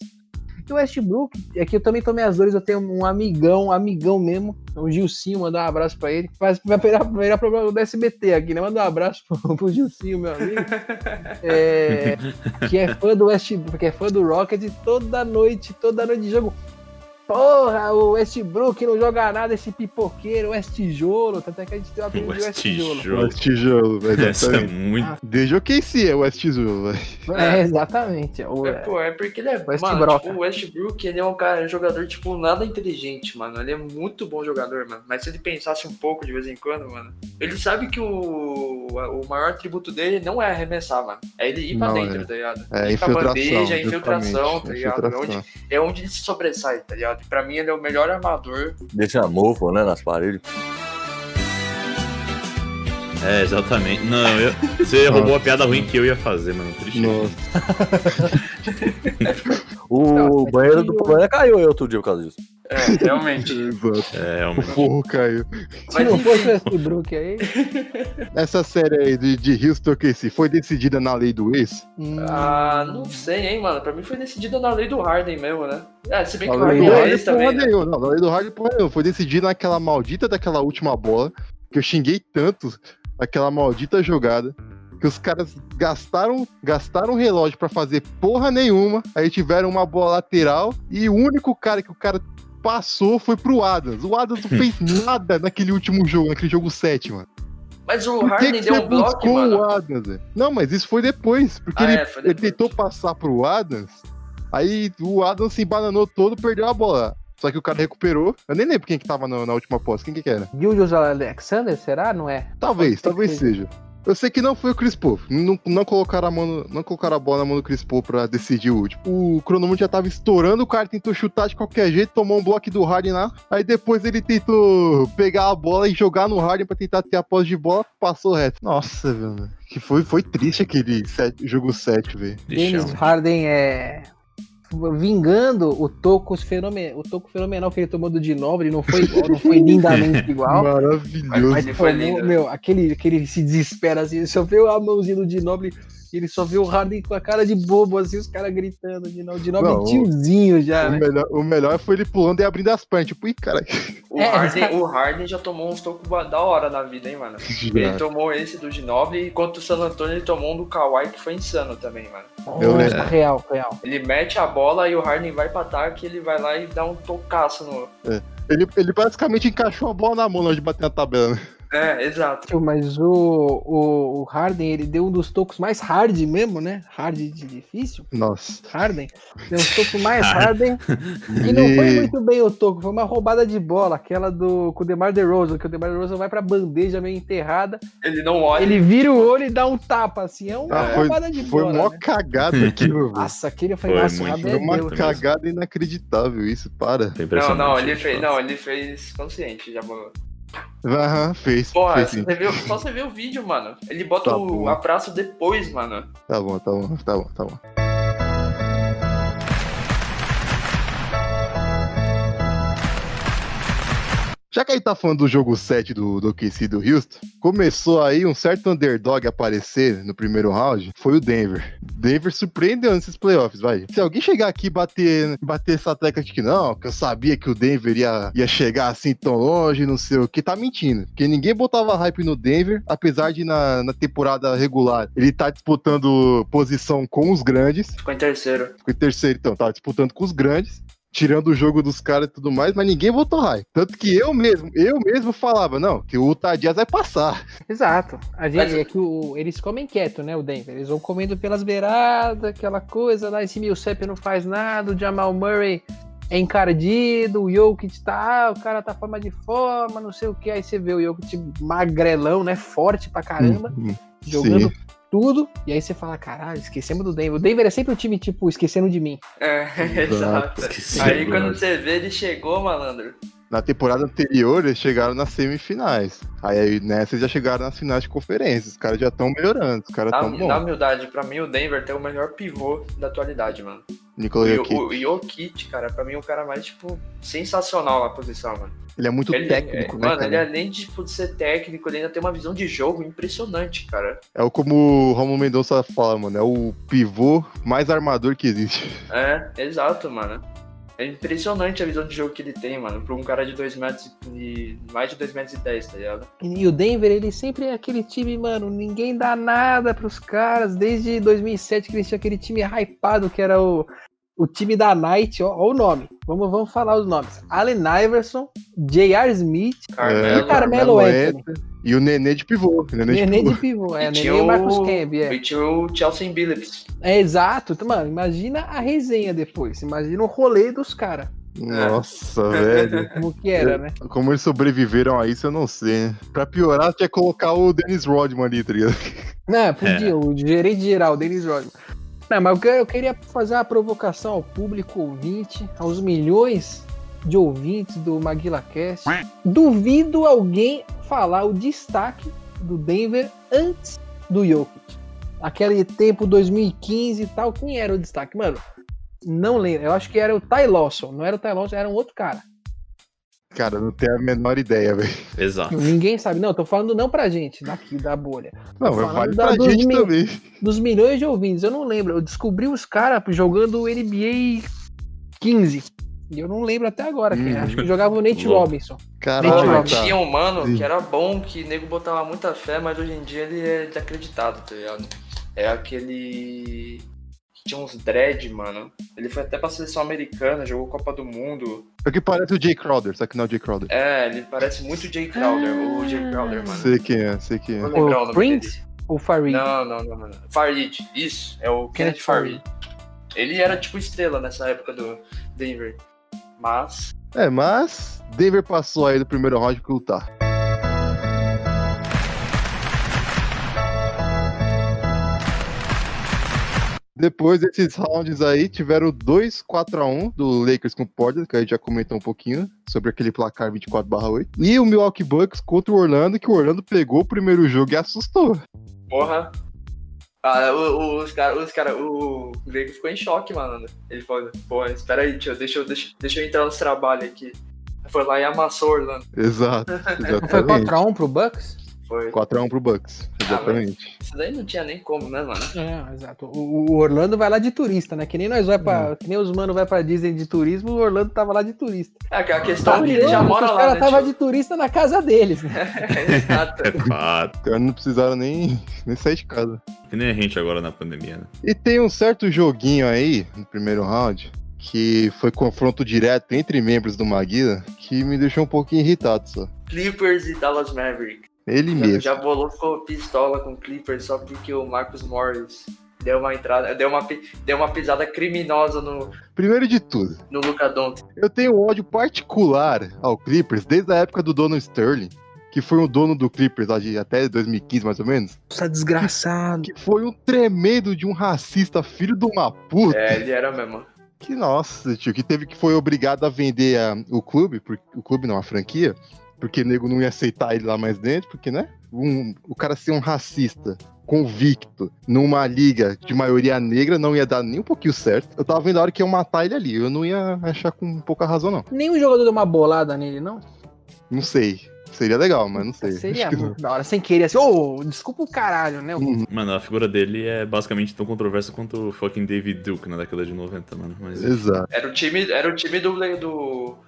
E o Westbrook, aqui eu também tomei as dores, eu tenho um amigão mesmo, o Gilcinho, mandar um abraço pra ele. Vai virar problema do SBT aqui, né? Mandar um abraço pro Gilcinho, meu amigo. Que é fã do Westbrook, que é fã do Rockets, toda noite de jogo. Porra, o Westbrook não joga nada, esse pipoqueiro, o Westijolo, até que a gente deu a apelido de Westijolo. Westijolo, exatamente. É muito... Desde o KC é o Westijolo. É, exatamente. Porque ele é... Mano, tipo, o Westbrook, ele é um cara, jogador, tipo, nada inteligente, mano. Ele é muito bom jogador, mano. Mas se ele pensasse um pouco de vez em quando, mano... Ele sabe que o maior atributo dele não é arremessar, mano. É ele ir pra dentro, tá ligado? É infiltração, tá ligado? É onde ele se sobressai, tá ligado? Pra mim, ele é o melhor armador. Deixa mofo, né? Nas paredes. É, exatamente. Não, você roubou a piada ruim que eu ia fazer, mano. Triste. Nossa. O banheiro do Panda caiu outro dia por causa disso. É, realmente. O forro caiu. Se não fosse esse Brook aí... Essa série aí de Houston KC foi decidida na lei do ex? Ah, não sei, hein, mano. Pra mim foi decidida na lei do Harden mesmo, né? É, se bem que o Harden é ex também, né? Não, na lei do Harden, foi decidida naquela maldita daquela última bola, que eu xinguei tanto aquela maldita jogada, que os caras gastaram o relógio pra fazer porra nenhuma, aí tiveram uma bola lateral, e o único cara que o cara passou foi pro Adams. O Adams não fez nada naquele último jogo, naquele jogo 7, mano. Mas o Harden deu um bloco, mano. O Adams? Não, mas isso foi depois, porque ele tentou passar pro Adams, aí o Adams se embananou todo, perdeu a bola. Só que o cara recuperou. Eu nem lembro quem que tava na última posse. Quem que era? Gilgeous Alexander, será? Não é? Talvez seja. Eu sei que não foi o Chris Paul. Não colocaram a bola na mão do Chris Paul pra decidir o último. O cronômetro já tava estourando, o cara tentou chutar de qualquer jeito, tomou um bloco do Harden lá. Aí depois ele tentou pegar a bola e jogar no Harden pra tentar ter a posse de bola, passou reto. Nossa, velho. Que foi triste aquele jogo 7, velho. James Harden é... vingando o toco fenomenal que ele tomou do Ginobili, não foi igual, não foi lindamente igual. Maravilhoso. Mas ele foi lindo. Meu, aquele se desespera assim, só vê a mãozinha do Ginobili, ele só vê o Harden com a cara de bobo, assim, os caras gritando. O Ginobili é tiozinho já, né? O melhor foi ele pulando e abrindo as pernas, tipo, ih, cara. O Harden já tomou uns tocos da hora na vida, hein, mano? Ele tomou esse do Ginobili, enquanto o San Antonio ele tomou um do Kawhi, que foi insano também, mano. Real. Ele mete a bola e o Harden vai pra ataque, ele vai lá e dá um tocaço no... Ele basicamente encaixou a bola na mão na hora de bater na tabela, né? É, exato. Mas o Harden, ele deu um dos tocos mais hard mesmo, né? Hard de difícil. Nossa. Harden. Deu um toco mais Harden. E não foi muito bem o toco. Foi uma roubada de bola. Aquela com o DeMar DeRozan. Que o DeMar DeRozan vai pra bandeja meio enterrada. Ele não olha. Ele vira o olho e dá um tapa, assim. É uma roubada de bola. Foi mó cagada aquilo. Nossa, aquele foi uma cagada inacreditável isso. Para. Ele fez consciente. Já bolou. Fez. Porra, só você vê o vídeo, mano. Ele bota tá o abraço depois, mano. Tá bom. Já que aí tá falando do jogo 7 do OKC do Houston, começou aí um certo underdog a aparecer no primeiro round, foi o Denver. Denver surpreendeu nesses playoffs, vai. Se alguém chegar aqui e bater essa tecla de que não, que eu sabia que o Denver ia chegar assim tão longe, não sei o que, tá mentindo. Porque ninguém botava hype no Denver, apesar de na temporada regular ele tá disputando posição com os grandes. Ficou em terceiro, então, tá disputando com os grandes. Tirando o jogo dos caras e tudo mais, mas ninguém botou raio. Tanto que eu mesmo falava, não, que o Utah Jazz vai passar. Exato. A gente é que eles comem quieto, né, o Denver. Eles vão comendo pelas beiradas, aquela coisa lá, esse Millsap não faz nada, o Jamal Murray é encardido, o Jokic o cara tá forma de forma, não sei o que, aí você vê o Jokic magrelão, né, forte pra caramba, jogando... Sim. Tudo, e aí você fala, caralho, esquecemos do Denver. O Denver é sempre um time, tipo, esquecendo de mim. É, exato. Aí quando você vê, ele chegou, malandro. Na temporada anterior, eles chegaram nas semifinais. Aí nessa, eles já chegaram nas finais de conferência. Os caras já estão melhorando, os caras estão bons. Na humildade, pra mim, o Denver tem o melhor pivô da atualidade, mano. Nikola Jokic. O Jokic, cara, pra mim, é o cara mais, tipo, sensacional na posição, mano. Ele é muito técnico, né? Mano, cara? Ele além de ser técnico, ele ainda tem uma visão de jogo impressionante, cara. É como o Ramon Mendonça fala, mano, é o pivô mais armador que existe. É, exato, mano. É impressionante a visão de jogo que ele tem, mano, pra um cara de 2 metros e... mais de 2 metros e 10, tá ligado? E o Denver, ele sempre é aquele time, mano, ninguém dá nada pros caras, desde 2007 que eles tinham aquele time hypado que era o O time da Knight, ó o nome. Vamos falar os nomes. Allen Iverson, J.R. Smith e Carmelo Anthony. E o Nenê de pivô. Nenê de pivô. É, Nenê e Marcus Camby. E tinha o Chelsea Billups. É, exato. Mano, imagina a resenha depois. Imagina o rolê dos caras. Nossa, velho. Como que era, né? Como eles sobreviveram a isso, eu não sei. Pra piorar, tinha que colocar o Dennis Rodman ali, tá ligado? Não, podia. É. O gerente geral, o Dennis Rodman. Não, mas eu queria fazer uma provocação ao público ouvinte, aos milhões de ouvintes do MagdaCast. Duvido alguém falar o destaque do Denver antes do Jokic. Aquele tempo, 2015 e tal, quem era o destaque? Mano, não lembro. Eu acho que era o Ty Lawson. Não era o Ty Lawson, era um outro cara. Cara, não tenho a menor ideia, velho. Exato. Ninguém sabe. Não, tô falando não pra gente, daqui da bolha. Não, vale pra gente também. Dos milhões de ouvintes, eu não lembro. Eu descobri os caras jogando NBA 15. E eu não lembro até agora. Acho que jogava o Nate Robinson. Caralho. Tinha um mano que era bom, que o nego botava muita fé, mas hoje em dia ele é desacreditado, tá ligado? É aquele... Tinha uns dread, mano. Ele foi até pra seleção americana, jogou Copa do Mundo. É que parece o Jay Crowder, só que não é o Jay Crowder. É, ele parece muito o Jay Crowder, o Jay Crowder, mano. Sei quem é. O Prince ou Farid? Não. Farid, isso. É o Kenneth Farid. Ele era tipo estrela nessa época do Denver. Mas Denver passou aí do primeiro round pro Utah. Depois desses rounds aí, tiveram 2-4-1 do Lakers com o Portland, que a gente já comentou um pouquinho sobre aquele placar 24/8. E o Milwaukee Bucks contra o Orlando, que o Orlando pegou o primeiro jogo e assustou. Porra. O Lakers ficou em choque, mano. Ele falou, pô, espera aí, tio, deixa eu entrar nesse trabalho aqui. Foi lá e amassou o Orlando. Exato, exatamente. Foi 4-1 pro Bucks? 4-1 pro Bucks, exatamente. Isso daí não tinha nem como, né, mano? É, exato. O Orlando vai lá de turista, né? Que nem nós vai pra. Que nem os mano vai pra Disney de turismo, o Orlando tava lá de turista. É, que a questão é que ele já mora lá. Os caras tava de turista na casa deles. Exato. É fato. Os caras não precisaram nem sair de casa. Que nem a gente agora na pandemia, né? E tem um certo joguinho aí, no primeiro round, que foi confronto direto entre membros do Maguila, que me deixou um pouquinho irritado só. Clippers e Dallas Mavericks. Ele mesmo. Já bolou, ficou pistola com o Clippers só porque o Marcus Morris deu uma entrada, deu uma pisada criminosa no... Primeiro de tudo, no Luka Doncic. Eu tenho um ódio particular ao Clippers desde a época do Donald Sterling, que foi um dono do Clippers até 2015, mais ou menos. Nossa, desgraçado. Que foi um tremendo de um racista, filho de uma puta. É, ele era mesmo. Que nossa, tio, que foi obrigado a vender a franquia. Porque o nego não ia aceitar ele lá mais dentro, porque, né? O cara ser um racista, convicto, numa liga de maioria negra, não ia dar nem um pouquinho certo. Eu tava vendo a hora que ia matar ele ali, eu não ia achar com pouca razão, não. Nenhum jogador deu uma bolada nele, não? Não sei. Seria legal, mas não sei. Seria muito da hora, sem querer, assim, desculpa o caralho, né? Mano, a figura dele é basicamente tão controversa quanto o fucking David Duke na década de 90, mano. Mas... Exato. Era o time do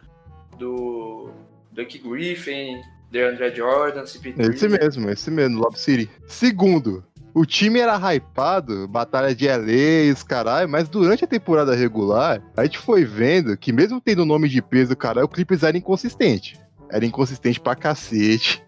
Blake Griffin, DeAndre Jordan, CP3. Esse mesmo, Lob City. Segundo, o time era hypado, batalha de LA, os caralho, mas durante a temporada regular, a gente foi vendo que mesmo tendo nome de peso, caralho, o Clippers era inconsistente. Era inconsistente pra cacete.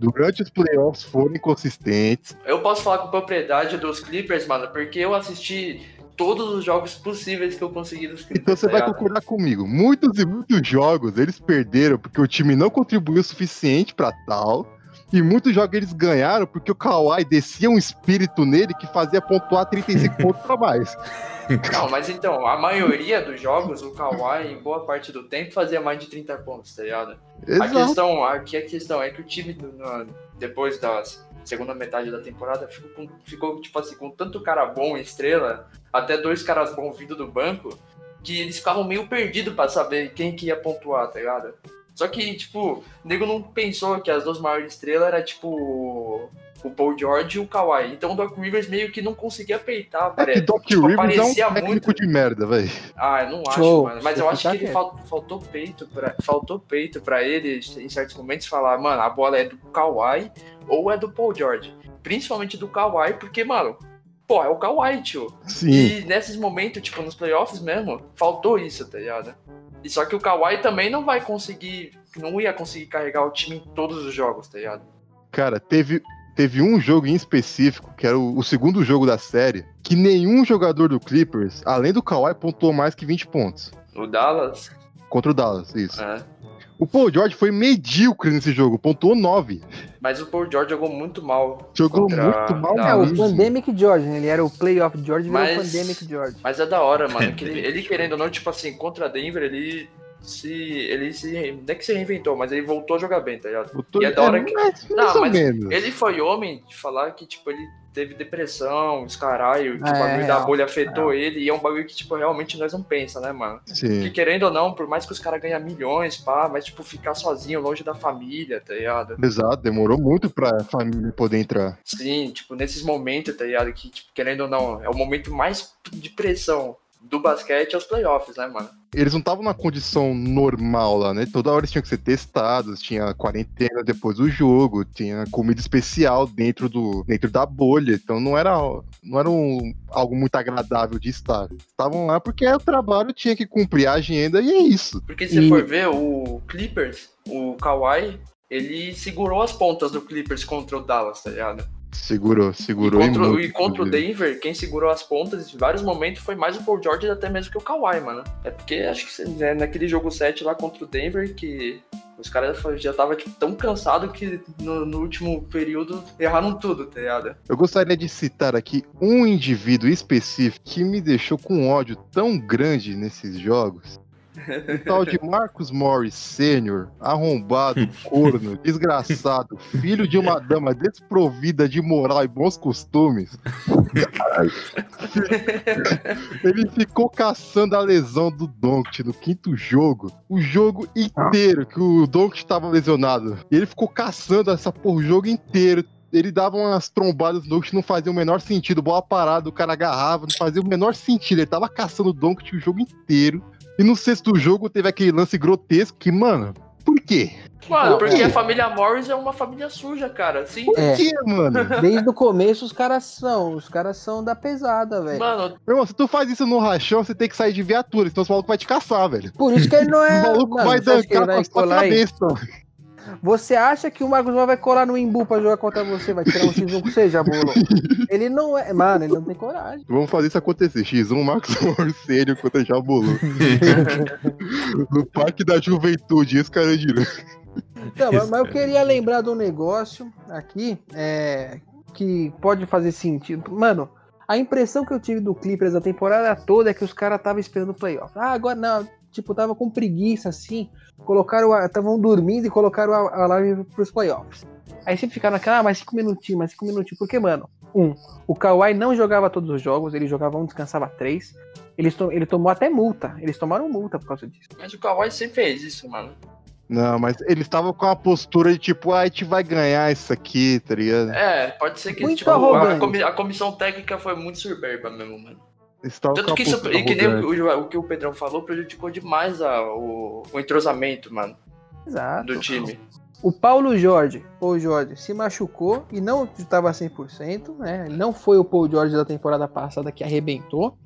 Durante os playoffs foram inconsistentes. Eu posso falar com propriedade dos Clippers, mano, porque eu assisti... todos os jogos possíveis que eu consegui dos Clippers. Então você vai concordar comigo. Muitos e muitos jogos eles perderam porque o time não contribuiu o suficiente pra tal. E muitos jogos eles ganharam porque o Kawhi descia um espírito nele que fazia pontuar 35 pontos pra mais. Não, mas então, a maioria dos jogos, o Kawhi, em boa parte do tempo, fazia mais de 30 pontos, tá ligado? Exato. A questão é que o time, depois das... segunda metade da temporada, ficou tipo assim, com tanto cara bom, estrela, até dois caras bons vindo do banco, que eles ficavam meio perdidos pra saber quem que ia pontuar, tá ligado? Só que, tipo, o nego não pensou que as duas maiores estrelas eram, tipo, o Paul George e o Kawhi. Então o Doc Rivers meio que não conseguia peitar, parece. É que Doc Rivers é um técnico muito... de merda, velho. Ah, eu não acho, mano. Mas eu acho que ele faltou peito pra ele, em certos momentos, falar, mano, a bola é do Kawhi ou é do Paul George. Principalmente do Kawhi, porque, mano, pô, é o Kawhi, tio. Sim. E nesses momentos, tipo, nos playoffs mesmo, faltou isso, tá ligado? E só que o Kawhi também não vai conseguir, não ia conseguir carregar o time em todos os jogos, tá ligado? Cara, teve um jogo em específico, que era o segundo jogo da série, que nenhum jogador do Clippers, além do Kawhi, pontuou mais que 20 pontos. O Dallas? Contra o Dallas, isso. É. O Paul George foi medíocre nesse jogo, pontuou 9. Mas o Paul George jogou muito mal. Jogou muito mal. É, o Pandemic George, né? Ele era o Playoff George, virou o Pandemic George. Mas é da hora, mano, que ele querendo ou não, tipo assim, contra a Denver, ele não é que se reinventou, mas ele voltou a jogar bem, tá ligado? E é da hora que... Mas ele foi homem de falar que, tipo, ele teve depressão, os caralho, que o bagulho da bolha afetou ele, e é um bagulho que, tipo, realmente nós não pensa, né, mano? Sim. Que querendo ou não, por mais que os caras ganhem milhões, pá, mas, tipo, ficar sozinho, longe da família, tá ligado? Exato, demorou muito pra família poder entrar. Sim, tipo, nesses momentos, tá ligado? Que, tipo, querendo ou não, é o momento mais de pressão do basquete aos playoffs, né, mano? Eles não estavam na condição normal lá, né? Toda hora eles tinham que ser testados, tinha quarentena depois do jogo, tinha comida especial dentro da bolha, então não era algo muito agradável de estar. Estavam lá porque o trabalho tinha que cumprir a agenda e é isso. Porque se você for ver, o Clippers, o Kawhi, ele segurou as pontas do Clippers contra o Dallas, tá ligado? Segurou. E contra o Denver, quem segurou as pontas em vários momentos foi mais o Paul George e até mesmo que o Kawhi, mano. É porque acho que naquele jogo 7 lá contra o Denver que os caras já estavam tipo, tão cansados que no último período erraram tudo, tá ligado? Eu gostaria de citar aqui um indivíduo específico que me deixou com ódio tão grande nesses jogos. O tal de Marcus Morris Sênior, arrombado, corno, desgraçado, filho de uma dama desprovida de moral e bons costumes. Caralho. Ele ficou caçando a lesão do Doncic no quinto jogo, o jogo inteiro que o Doncic estava lesionado. E ele ficou caçando essa porra o jogo inteiro. Ele dava umas trombadas no Doncic, não fazia o menor sentido, bola parada, o cara agarrava, não fazia o menor sentido. Ele tava caçando o Doncic o jogo inteiro. E no sexto jogo teve aquele lance grotesco que, mano, por quê? Mano, porque a família Morris é uma família suja, cara. Sim. Por quê, mano? Desde o começo os caras são da pesada, velho. Mano, irmão, se tu faz isso no rachão, você tem que sair de viatura, senão o maluco vai te caçar, velho. Por isso que ele não é... O maluco mano, vai dançar com a sua cabeça. Você acha que o Marcos vai colar no Embu pra jogar contra você? Vai tirar um X1 com você, já bolou. Ele não é... Mano, ele não tem coragem. Vamos fazer isso acontecer. X1, Marcos Morcênio contra já bolou. No Parque da Juventude, esse cara é direito. Então, mas eu queria lembrar de um negócio aqui que pode fazer sentido. Mano, a impressão que eu tive do Clippers a temporada toda é que os caras estavam esperando o playoff. Ah, agora não... Tipo, tava com preguiça, assim, estavam dormindo e colocaram a alarme pros playoffs. Aí sempre ficaram naquela, mais 5 minutinhos, mais 5 minutinhos. Porque, mano, o Kawhi não jogava todos os jogos, ele jogava um, descansava 3. Ele tomou até multa, eles tomaram multa por causa disso. Mas o Kawhi sempre fez isso, mano. Não, mas eles estavam com uma postura de tipo, a gente vai ganhar isso aqui, tá ligado? É, pode ser que muito tipo, a comissão técnica foi muito soberba mesmo, mano. Tanto que isso, e que nem o que o Pedrão falou prejudicou demais o entrosamento, mano. Exato. Do time. O Paulo Jorge, Paul George, se machucou e não estava 100%, né? Não foi o Paul George da temporada passada que arrebentou.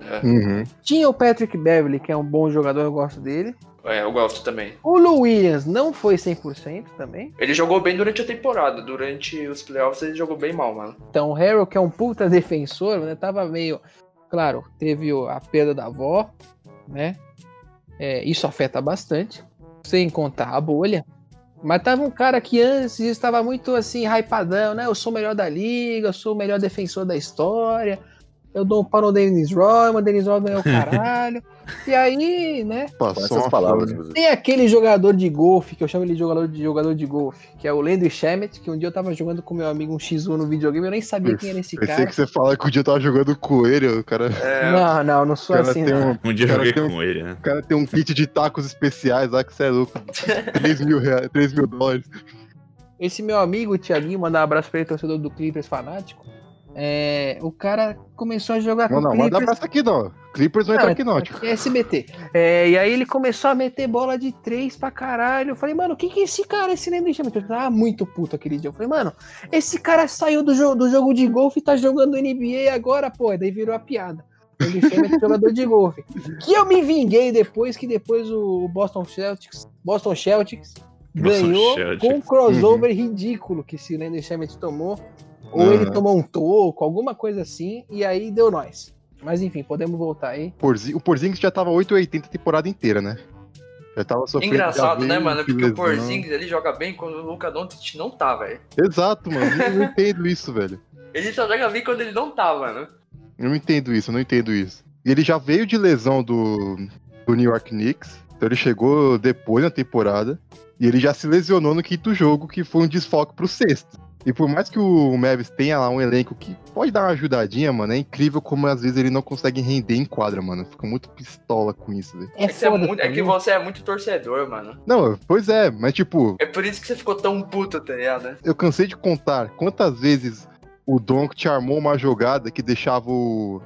É. Uhum. Tinha o Patrick Beverley, que é um bom jogador, eu gosto dele. É, eu gosto também. O Lou Williams não foi 100% também. Ele jogou bem durante a temporada. Durante os playoffs ele jogou bem mal, mano. Então o Harrell, que é um puta defensor, né? Tava meio... Claro, teve a perda da avó, né? É, isso afeta bastante, sem contar a bolha. Mas tava um cara que antes estava muito assim, hypadão, né? Eu sou o melhor da liga, eu sou o melhor defensor da história, eu dou um pau no Dennis Rodman, o Dennis Rodman é o caralho. E aí, né? Passou as palavras. Tem aquele jogador de golfe, que eu chamo ele de jogador de golfe, que é o Landry Shamet, que um dia eu tava jogando com meu amigo um X1 no videogame, eu nem sabia quem era esse cara. Pensei que você fala que um dia eu tava jogando com ele, o cara... É, não sou assim, não. Um dia eu joguei com ele, né? O cara tem um kit de tacos especiais lá, que você é louco. $3 mil. Esse meu amigo, o Thiaguinho, mandar um abraço pra ele, torcedor do Clippers fanático. O cara começou a jogar com o Clippers. Não, manda pra essa aqui não. Clippers não entra aqui não. Tipo. É SBT. E aí ele começou a meter bola de 3 pra caralho. Eu falei, mano, quem que é esse cara? Esse nem do chama. Eu tava muito puto aquele dia. Eu falei, mano, esse cara saiu do jogo de golfe e tá jogando NBA agora, pô. Daí virou a piada. Ele chama de jogador de golfe. Que eu me vinguei depois o Boston Celtics ganhou Celtics. Com um crossover ridículo que esse Landon Shamet tomou. Ou ele tomou um toco, alguma coisa assim, e aí deu nós. Mas enfim, podemos voltar aí. O Porzingis já tava 8,80 a temporada inteira, né? Já tava sofrendo. Engraçado, né, mano? Porque o Porzingis, ele joga bem quando o Luka Doncic não tá, velho. Exato, mano. Eu não entendo isso, velho. Ele só joga bem quando ele não tá, mano. Eu não entendo isso. E ele já veio de lesão do New York Knicks, então ele chegou depois na temporada, e ele já se lesionou no quinto jogo, que foi um desfoque pro sexto. E por mais que o Mavis tenha lá um elenco que pode dar uma ajudadinha, mano, é incrível como às vezes ele não consegue render em quadra, mano. Fica muito pistola com isso, velho. É que você é muito torcedor, mano. Não, pois é, mas tipo... É por isso que você ficou tão puto, tá ligado, né? Eu cansei de contar quantas vezes o Donk te armou uma jogada que deixava o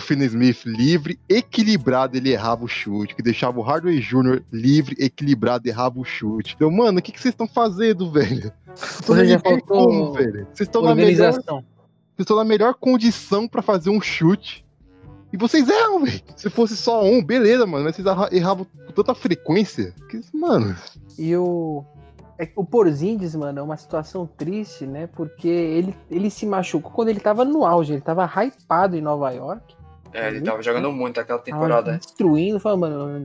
Finney Smith livre, equilibrado, ele errava o chute, que deixava o Hardaway Jr. livre, equilibrado, errava o chute. Então, mano, o que vocês estão fazendo, velho? Vocês estão na melhor condição pra fazer um chute. E vocês erram, velho. Se fosse só um, beleza, mano. Mas vocês erravam com tanta frequência. Que, mano... E o Porzingis, mano, é uma situação triste, né? Porque ele se machucou quando ele tava no auge, ele tava hypado em Nova York. Ele tava jogando muito aquela temporada. Tava destruindo, mano,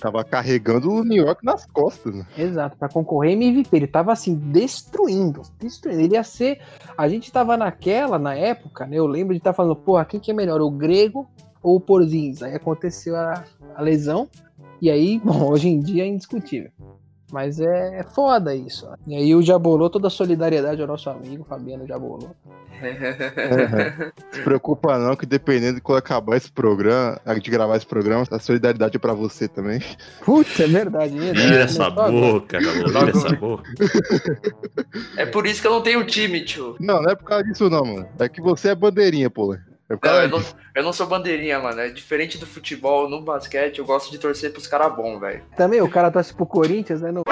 tava carregando o New York nas costas, né? Exato, pra concorrer MVP, ele tava assim, destruindo. Ele ia ser... A gente tava na época, né? Eu lembro de estar falando, porra, quem que é melhor, o grego ou o Porzingis? Aí aconteceu a lesão, e aí, bom, hoje em dia é indiscutível. Mas é foda isso. Né? E aí o Jabolô, toda a solidariedade ao nosso amigo Fabiano Jabolô. Se preocupa não, que dependendo de quando acabar esse programa, de gravar esse programa, a solidariedade é pra você também. Putz, é verdade. Tira essa boca, Jabolô, tira essa boca. É por isso que eu não tenho time, tio. Não é por causa disso não, mano. É que você é bandeirinha, pô. Eu não sou bandeirinha, mano. É diferente do futebol, no basquete, eu gosto de torcer pros caras bons, velho. Também o cara torce pro Corinthians, né? No...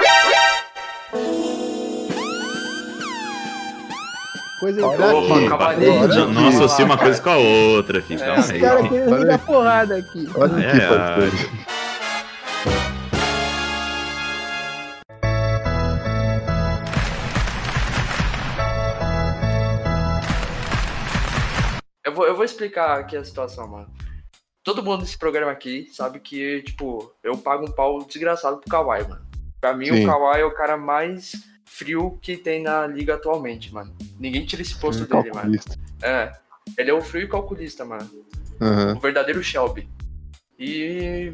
Coisa incrível. Não associa uma coisa com a outra, filho. Esse cara querendo me dar porrada aqui. Olha aqui, pode. Eu vou explicar aqui a situação, mano. Todo mundo nesse programa aqui sabe que, tipo, eu pago um pau desgraçado pro Kawhi, mano. Pra mim, sim, o Kawhi é o cara mais frio que tem na liga atualmente, mano. Ninguém tira esse posto dele, calculista, mano. É, ele é o frio e calculista, mano. Uhum. O verdadeiro Shelby. E,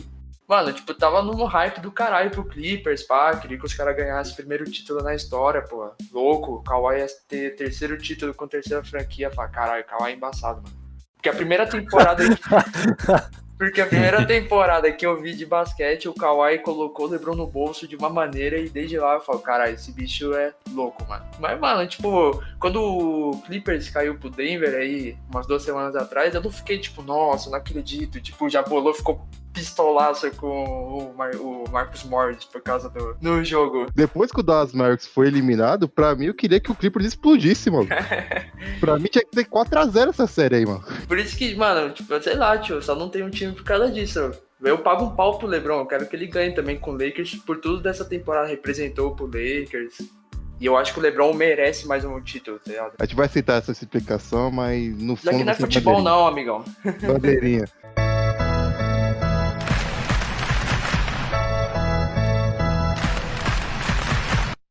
mano, tipo, tava num hype do caralho pro Clippers, pá. Queria que os caras ganhassem o primeiro título na história, pô. Louco, o Kawhi ia ter terceiro título com terceira franquia, pá. Caralho, o Kawhi é embaçado, mano. Porque a primeira temporada que eu vi de basquete, o Kawhi colocou o LeBron no bolso de uma maneira e desde lá eu falo, caralho, esse bicho é louco, mano. Mas, mano, tipo, quando o Clippers caiu pro Denver aí, umas 2 semanas atrás, eu não fiquei, tipo, nossa, não acredito. Tipo, o Jabolô ficou pistolaço com o Marcus Morris por causa do jogo. Depois que o Dallas Mavericks foi eliminado, pra mim eu queria que o Clippers explodisse, mano. Pra mim tinha que ter 4-0 essa série aí, mano. Por isso que, mano, tipo, sei lá, tio, só não tem um time por causa disso. Eu pago um pau pro LeBron, eu quero que ele ganhe também com o Lakers, por tudo dessa temporada representou pro Lakers. E eu acho que o LeBron merece mais um título, tá ligado? A gente vai aceitar essa explicação, mas no fundo... Aqui não é futebol não, amigão. Bandeirinha.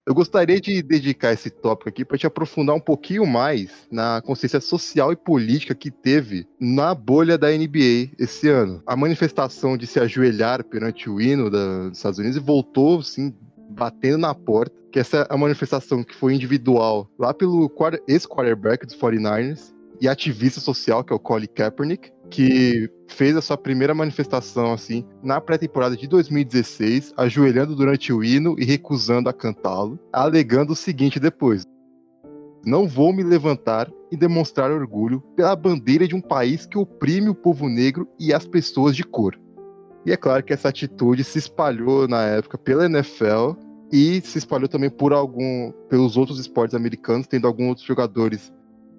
Eu gostaria de dedicar esse tópico aqui para te aprofundar um pouquinho mais na consciência social e política que teve na bolha da NBA esse ano. A manifestação de se ajoelhar perante o hino dos Estados Unidos e voltou, assim, batendo na porta. Que essa é a manifestação que foi individual lá pelo ex-quarterback dos 49ers e ativista social, que é o Colin Kaepernick, que fez a sua primeira manifestação, assim, na pré-temporada de 2016, ajoelhando durante o hino e recusando a cantá-lo, alegando o seguinte depois: Não vou me levantar e demonstrar orgulho pela bandeira de um país que oprime o povo negro e as pessoas de cor. E é claro que essa atitude se espalhou na época pela NFL e se espalhou também pelos outros esportes americanos, tendo alguns outros jogadores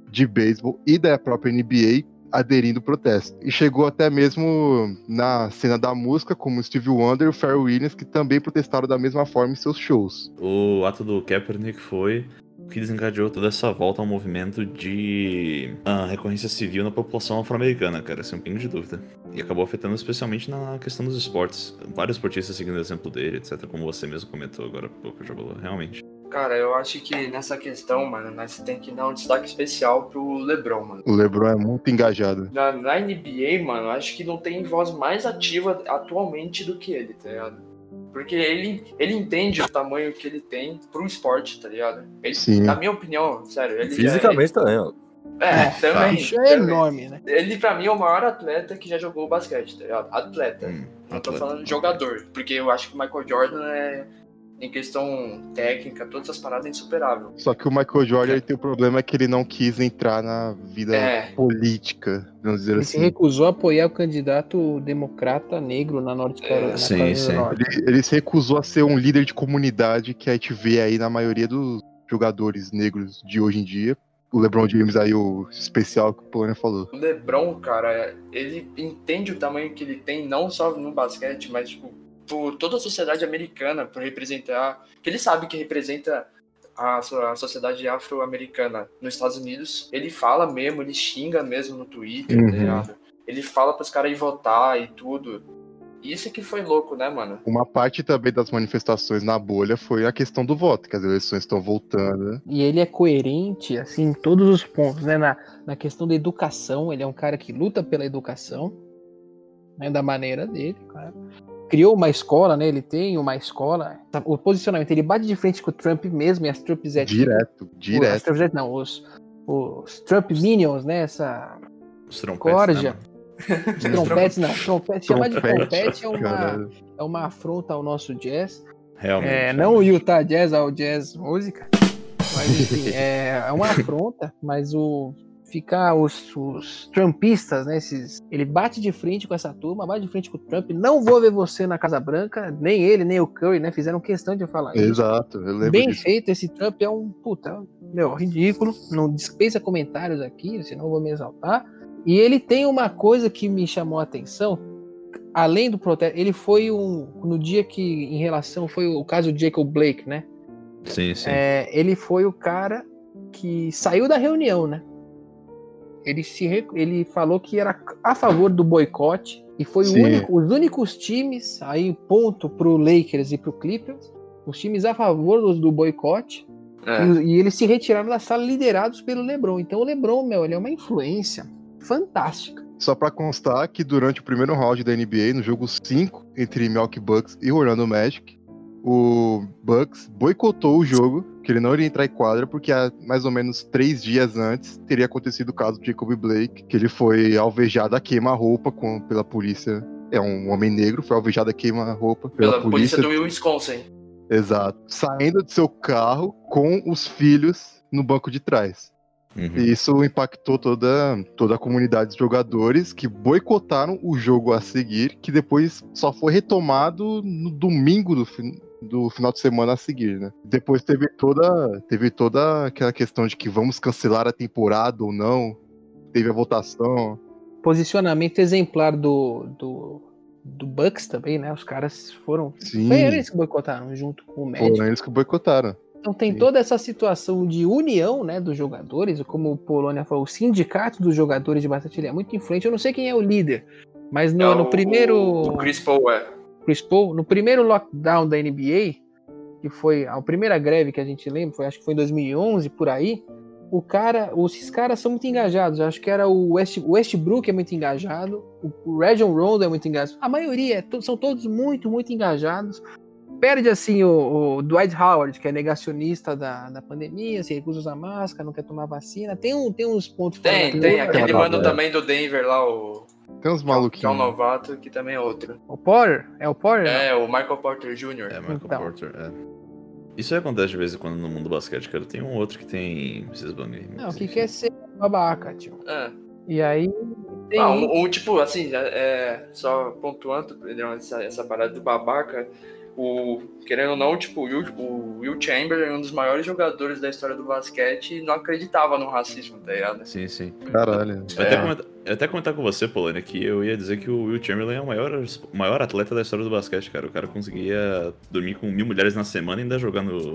de beisebol e da própria NBA aderindo ao protesto. E chegou até mesmo na cena da música, como Stevie Wonder e o Pharrell Williams, que também protestaram da mesma forma em seus shows. O ato do Kaepernick foi o que desencadeou toda essa volta ao movimento de recorrência civil na população afro-americana, cara, sem um pingo de dúvida. E acabou afetando especialmente na questão dos esportes. Vários esportistas seguindo o exemplo dele, etc., como você mesmo comentou agora há pouco, Jabalô, realmente. Cara, eu acho que nessa questão, mano, nós tem que dar um destaque especial pro LeBron, mano. O LeBron é muito engajado. Na NBA, mano, acho que não tem voz mais ativa atualmente do que ele, tá ligado? Porque ele entende o tamanho que ele tem pro esporte, tá ligado? Ele, sim. Na minha opinião, sério... Ele fisicamente também, ó. Também. Isso é enorme, né? Ele, pra mim, é o maior atleta que já jogou basquete, tá ligado? Atleta. Não tô falando de jogador, porque eu acho que o Michael Jordan é... Em questão técnica, todas essas paradas é insuperável. Só que o Michael Jordan tem o problema é que ele não quis entrar na vida política, vamos dizer assim. Ele se recusou a apoiar o candidato democrata negro na Norte Carolina. Sim. Ele se recusou a ser um líder de comunidade que a gente vê aí na maioria dos jogadores negros de hoje em dia. O LeBron James aí, o especial que o Polônia falou. O LeBron, cara, ele entende o tamanho que ele tem, não só no basquete, mas tipo, por toda a sociedade americana, por representar... que ele sabe que representa a sociedade afro-americana nos Estados Unidos. Ele fala mesmo, ele xinga mesmo no Twitter, né? Ele fala pros caras ir votar e tudo. Isso que foi louco, né, mano? Uma parte também das manifestações na bolha foi a questão do voto, que as eleições estão voltando, né? E ele é coerente, assim, em todos os pontos, né? Na questão da educação, ele é um cara que luta pela educação, né? Da maneira dele, claro. Criou uma escola, né? Ele tem uma escola. O posicionamento, ele bate de frente com o Trump mesmo e as Trumpzettes. Direto. As Trumpzettes não, os Trump Minions, né? Essa... Os trompetes, corja. Né, os trompetes, não. Trompete, chamar de trompete é uma afronta ao nosso jazz. Realmente. Não o Utah Jazz, ao jazz música. Mas, enfim, é uma afronta, mas o... ficar os trumpistas, né? Ele bate de frente com essa turma, bate de frente com o Trump. Não vou ver você na Casa Branca, nem ele, nem o Curry, né? Fizeram questão de falar isso. Exato, eu lembro bem disso. Feito, esse Trump é um puta, meu, ridículo. Não dispensa comentários aqui, senão eu vou me exaltar. E ele tem uma coisa que me chamou a atenção, além do protesto, ele foi no dia que, em relação, foi o caso do Jacob Blake, né? Sim. Ele foi o cara que saiu da reunião, né? Ele falou que era a favor do boicote e foi os únicos times, aí ponto pro Lakers e pro Clippers, os times a favor do boicote, e eles se retiraram da sala liderados pelo LeBron. Então o LeBron, meu, ele é uma influência fantástica. Só pra constar que durante o primeiro round da NBA, no jogo 5, entre Milwaukee Bucks e Orlando Magic, o Bucks boicotou o jogo, que ele não iria entrar em quadra, porque há mais ou menos 3 dias antes teria acontecido o caso do Jacob Blake, que ele foi alvejado a queima-roupa pela polícia. É um homem negro, foi alvejado a queima-roupa pela polícia do Wisconsin. Exato. Saindo de seu carro com os filhos no banco de trás. E isso impactou toda a comunidade de jogadores que boicotaram o jogo a seguir, que depois só foi retomado no domingo do final de semana a seguir, né? Depois teve toda aquela questão de que vamos cancelar a temporada ou não. Teve a votação. Posicionamento exemplar do Bucks também, né? Os caras foram... Sim. Foi eles que boicotaram junto com o Magic. Foram eles que boicotaram. Então tem toda essa situação de união, né, dos jogadores, como o Polônia falou, o sindicato dos jogadores de basquete é muito influente. Eu não sei quem é o líder, mas no primeiro... O Chris Paul, Chris Paul, no primeiro lockdown da NBA, que foi a primeira greve que a gente lembra, acho que foi em 2011, por aí, esses caras são muito engajados. Acho que era o Westbrook é muito engajado, o Rajon Rondo é muito engajado. A maioria, são todos muito, muito engajados. Perde, assim, o Dwight Howard, que é negacionista da pandemia, se recusa a usar máscara, não quer tomar vacina. Tem uns pontos... Tem aquele mano também do Denver lá, o... Tem uns maluquinhos. Que é um novato, que também é outro. O Porter? É o Porter? É, o Michael Porter Jr. É, Michael Porter, Isso acontece de vez em quando no mundo do basquete, cara. Tem um outro que tem esses bagulho. Não, que quer ser babaca, tio. É. E aí... Tem... Ah, ou tipo, assim, só pontuando, Pedrão, essa parada do babaca, querendo ou não, tipo, o Will Chamberlain, um dos maiores jogadores da história do basquete, não acreditava no racismo, tá ligado? Sim, sim. Caralho. Eu até comentar com você, Polônia, que eu ia dizer que o Will Chamberlain é o maior atleta da história do basquete, cara. O cara conseguia dormir com 1.000 mulheres na semana e ainda jogar no...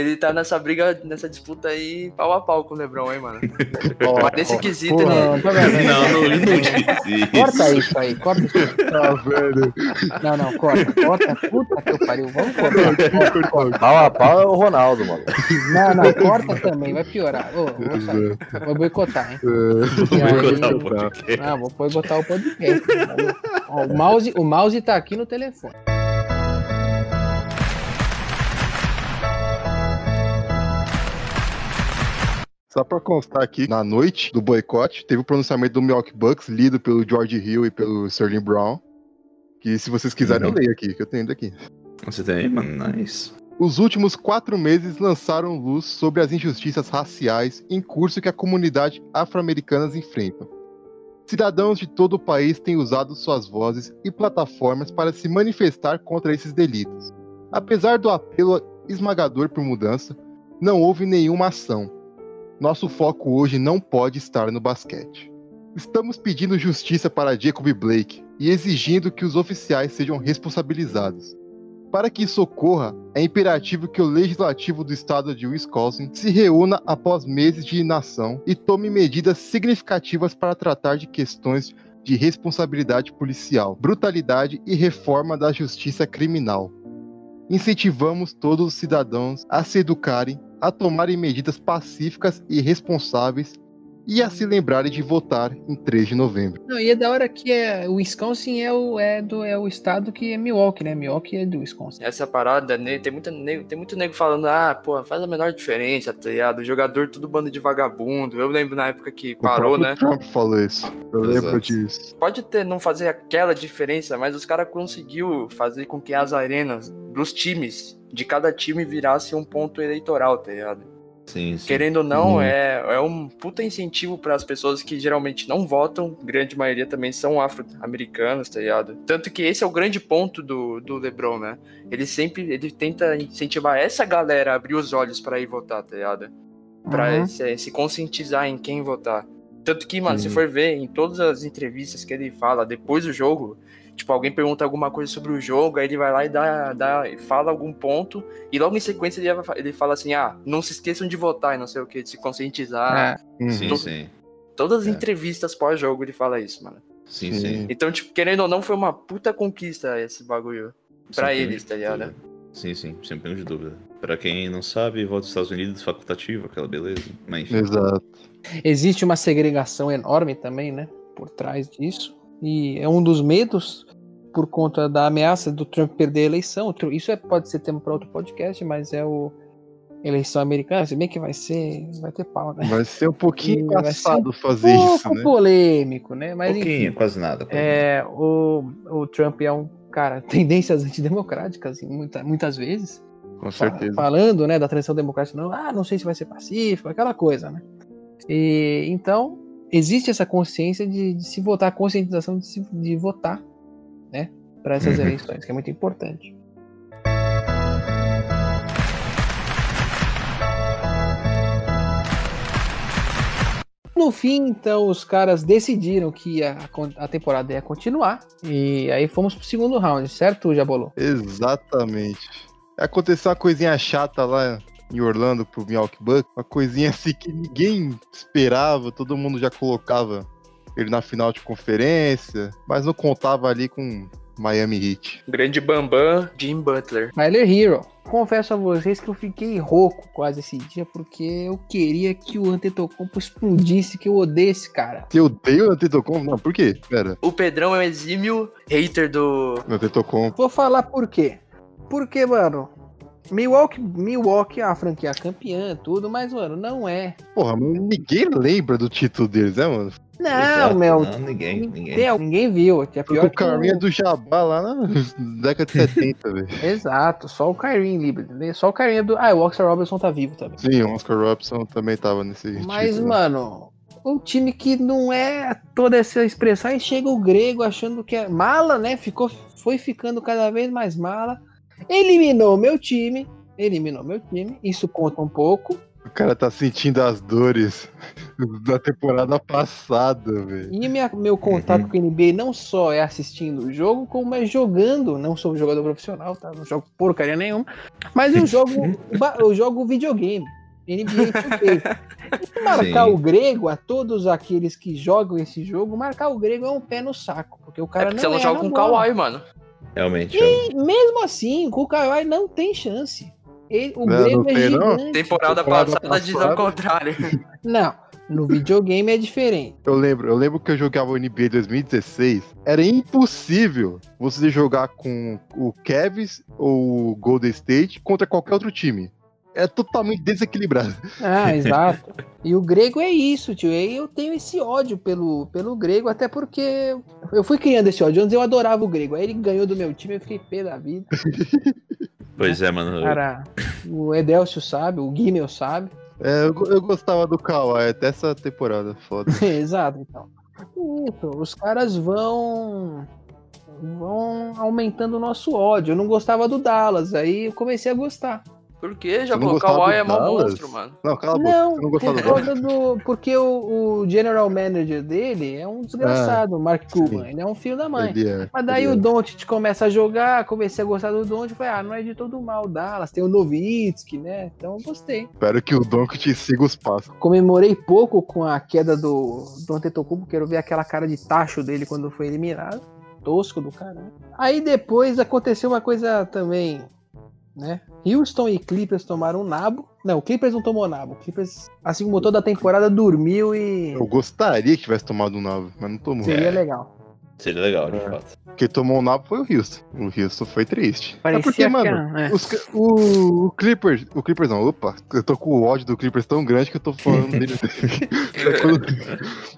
ele tá nessa briga, nessa disputa aí, pau a pau com o LeBron, hein, mano? Mas nesse quesito, né? Não, corta isso aí, corta isso aí. Tá vendo? Não, corta, puta que eu pariu, vamos cortar. Pau a pau é o Ronaldo, mano. Não, corta também, vai piorar. Vou boicotar, hein? Vou boicotar o podcast. Ó, o mouse tá aqui no telefone. Só pra constar aqui, na noite do boicote, teve o pronunciamento do Milwaukee Bucks, lido pelo George Hill e pelo Sterling Brown. Que se vocês quiserem, eu leio aqui, que eu tenho daqui. Você tem aí, mano? Nice. Os últimos 4 meses lançaram luz sobre as injustiças raciais em curso que a comunidade afro-americana enfrenta. Cidadãos de todo o país têm usado suas vozes e plataformas para se manifestar contra esses delitos. Apesar do apelo esmagador por mudança, não houve nenhuma ação. Nosso foco hoje não pode estar no basquete. Estamos pedindo justiça para Jacob Blake e exigindo que os oficiais sejam responsabilizados. Para que isso ocorra, é imperativo que o Legislativo do Estado de Wisconsin se reúna após meses de inação e tome medidas significativas para tratar de questões de responsabilidade policial, brutalidade e reforma da justiça criminal. Incentivamos todos os cidadãos a se educarem, a tomarem medidas pacíficas e responsáveis e a se lembrarem de votar em 3 de novembro. Não, e é da hora que o Wisconsin é o estado que é Milwaukee, né? Milwaukee é do Wisconsin. Essa parada, né? Tem muito nego falando, faz a menor diferença, tá ligado? O jogador tudo bando de vagabundo. Eu lembro na época que parou, né? O Trump falou isso. Eu lembro disso. Pode não fazer aquela diferença, mas os caras conseguiu fazer com que as arenas dos times, de cada time, virasse um ponto eleitoral, tá ligado? Sim, sim. Querendo ou não, é um puta incentivo para as pessoas que geralmente não votam, grande maioria também são afro-americanos, tá ligado? Tanto que esse é o grande ponto do LeBron, né? Ele tenta incentivar essa galera a abrir os olhos para ir votar, tá ligado? Pra se conscientizar em quem votar. Tanto que, mano, se for ver em todas as entrevistas que ele fala depois do jogo, tipo, alguém pergunta alguma coisa sobre o jogo, aí ele vai lá e fala algum ponto, e logo em sequência ele fala assim, não se esqueçam de votar e não sei o que, de se conscientizar. Sim. Todas as entrevistas pós-jogo ele fala isso, mano. Sim. Então, tipo, querendo ou não, foi uma puta conquista esse bagulho pra eles, tá ligado? Sim, sem pena de dúvida. Pra quem não sabe, voto dos Estados Unidos facultativo, aquela beleza. Mas, enfim. Exato. Existe uma segregação enorme também, né, por trás disso, e é um dos medos por conta da ameaça do Trump perder a eleição. Isso pode ser tema para outro podcast, mas é a eleição americana, se bem que vai ter pau, né? Vai ser um pouquinho engraçado fazer isso, né? Polêmico, né? Mas, pouquinho, enfim, quase nada. O Trump é um cara, tendências antidemocráticas, muitas vezes. Com certeza. Falando, né, da transição democrática, não sei se vai ser pacífico, aquela coisa, né? E, então, existe essa consciência de se votar, a conscientização de votar, né, para essas eleições, que é muito importante. No fim, então, os caras decidiram que a temporada ia continuar, e aí fomos pro segundo round, certo, Jabolô? Exatamente. Aconteceu uma coisinha chata lá em Orlando pro Milwaukee Bucks, uma coisinha assim que ninguém esperava, todo mundo já colocava ele na final de conferência, mas não contava ali com Miami Heat. Grande Bambam, Jim Butler. Tyler Herro. Confesso a vocês que eu fiquei rouco quase esse dia, porque eu queria que o Antetokounmpo explodisse, que eu odeio esse cara. Você odeia o Antetokounmpo? Não, por quê? Pera. O Pedrão é um exímio hater do Antetokounmpo. Vou falar por quê. Porque, mano... Milwaukee é a franquia campeã, tudo, mas, mano, não é. Porra, ninguém lembra do título deles, né, mano? Não, exato, meu. Não, ninguém viu. É pior o Kyrie do Jabá lá na década de 70, velho. Exato, só o Kyrie livre. Só o Kyrie do. Ah, o Oscar Robertson tá vivo também. Sim, o Oscar Robertson também tava nesse. Mas, título, mano, um time que não é toda essa expressão. Aí chega o grego achando que é mala, né? Foi ficando cada vez mais mala. Eliminou meu time. Isso conta um pouco. O cara tá sentindo as dores da temporada passada, velho. E meu contato com o NBA não só é assistindo o jogo, como é jogando. Não sou um jogador profissional, tá? Não jogo porcaria nenhuma. Mas eu jogo videogame. NBA 2K. E marcar o grego, a todos aqueles que jogam esse jogo, marcar o grego é um pé no saco. Porque o cara não erra. Você não joga com o Kawhi, mano. Realmente. E mesmo assim, com o Kawhi não tem chance. O grego é gigante. Temporada passada diz ao contrário. Não, no videogame é diferente. Eu lembro que eu jogava o NBA 2016. Era impossível você jogar com o Cavs ou o Golden State contra qualquer outro time. É totalmente desequilibrado. Ah, exato. E o grego é isso, tio. E eu tenho esse ódio pelo grego, até porque eu fui criando esse ódio. Antes eu adorava o grego. Aí ele ganhou do meu time, eu fiquei pé da vida. Pois é, mano. Cara, o Edelcio sabe, o Guimel sabe. É, eu gostava do Kawhi até essa temporada, foda. Exato, então. Isso, os caras vão aumentando o nosso ódio. Eu não gostava do Dallas, aí eu comecei a gostar. Por quê? Já pô, o Kawhi é mau monstro, mano. Não, cala a boca. Não gostava do... Porque o general manager dele é um desgraçado, o Mark Cuban. Sim. Ele é um filho da mãe. Mas daí o Doncic começa a jogar, comecei a gostar do Doncic, falei, não é de todo mal o Dallas, tem o Nowitzki, né? Então eu gostei. Espero que o Doncic siga os passos. Comemorei pouco com a queda do Antetokounmpo, quero ver aquela cara de tacho dele quando foi eliminado. Tosco do caralho. Aí depois aconteceu uma coisa também... Né? Houston e Clippers tomaram um nabo. Não, o Clippers não tomou nabo. O Clippers, assim como toda a temporada, dormiu e... Eu gostaria que tivesse tomado um nabo, mas não tomou. Seria legal. Seria legal, de fato. Quem tomou um nabo foi o Houston. O Houston foi triste. Parecia porque, mano, que... O Clippers não, opa. Eu tô com o ódio do Clippers tão grande que eu tô falando dele.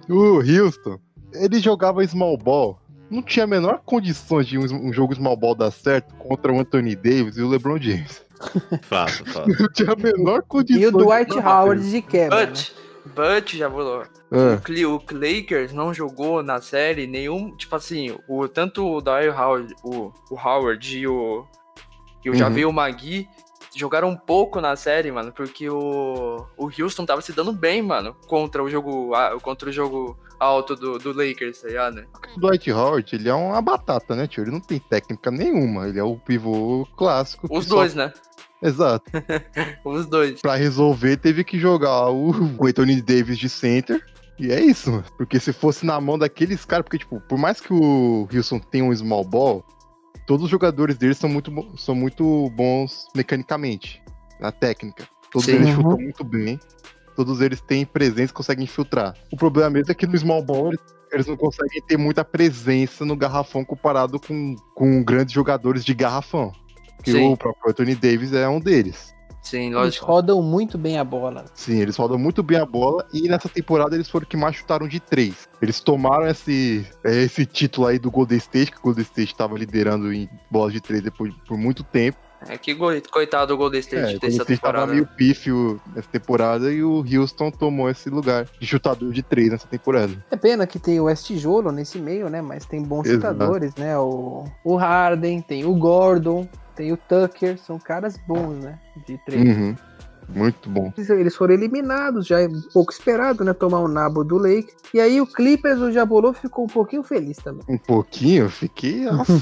O Houston, ele jogava small ball. Não tinha a menor condição de um jogo small ball dar certo contra o Anthony Davis e o LeBron James. Fato. Não tinha a menor condição. E o Dwight Howard de quebra. But já vou. O Lakers não jogou na série nenhum. Tipo assim, tanto o Dwight Howard, o Howard e o. Eu já vi o Magui. Jogaram um pouco na série, mano, porque o Houston tava se dando bem, mano, contra o jogo alto do Lakers, tá ligado, né? O Dwight Howard, ele é uma batata, né, tio? Ele não tem técnica nenhuma, ele é o pivô clássico. Os dois, né? Exato. Os dois. Pra resolver, teve que jogar o Anthony Davis de center. E é isso, mano. Porque se fosse na mão daqueles caras, porque, tipo, por mais que o Houston tenha um small ball, todos os jogadores deles são muito bons mecanicamente, na técnica. Todos eles chutam muito bem, todos eles têm presença e conseguem infiltrar. O problema mesmo é que no small ball eles não conseguem ter muita presença no garrafão comparado com grandes jogadores de garrafão. Que o próprio Anthony Davis é um deles. Sim, lógico. Eles rodam muito bem a bola. Sim, eles rodam muito bem a bola e nessa temporada eles foram que mais chutaram de 3. Eles tomaram esse título aí do Golden State, que o Golden State estava liderando em bolas de 3 depois por muito tempo. É que coitado do Golden State dessa temporada. Tava meio pífio nessa temporada e o Houston tomou esse lugar de chutador de 3 nessa temporada. É pena que tem o West Jolo nesse meio, né? Mas tem bons chutadores, né? O Harden, tem o Gordon, tem o Tucker, são caras bons, né? De 3. Muito bom. Eles foram eliminados, já é pouco esperado, né? Tomar o nabo do Lake. E aí o Clippers, o Jabolô, ficou um pouquinho feliz também. Um pouquinho? Eu fiquei... Nossa,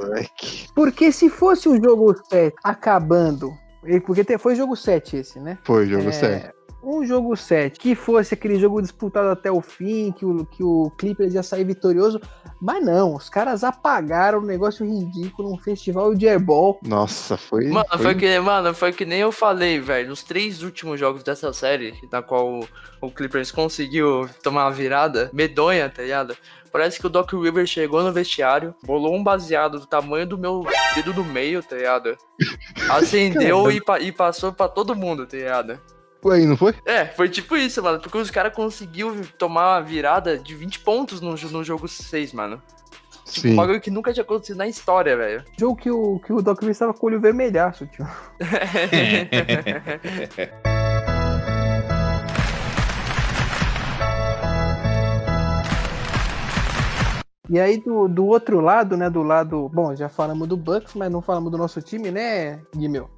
moleque. Porque se fosse o jogo 7 acabando... Porque foi jogo 7 esse, né? Foi jogo 7. um jogo 7 que fosse aquele jogo disputado até o fim, que o Clippers ia sair vitorioso, mas não, os caras apagaram um negócio ridículo, um festival de airball. Nossa, foi... Mano, foi que nem eu falei, velho, nos 3 últimos jogos dessa série, na qual o Clippers conseguiu tomar uma virada medonha, tá ligado? Parece que o Doc Rivers chegou no vestiário, bolou um baseado do tamanho do meu dedo do meio, tá ligado? Acendeu e passou pra todo mundo, tá ligado? Foi aí, não foi? É, foi tipo isso, mano. Porque os caras conseguiram tomar uma virada de 20 pontos no jogo 6, mano. Sim. Um bagulho que nunca tinha acontecido na história, velho. Jogo que o Doc Rivers tava com o olho vermelhaço, tio. E aí do outro lado, né, do lado... Bom, já falamos do Bucks, mas não falamos do nosso time, né, Guimel?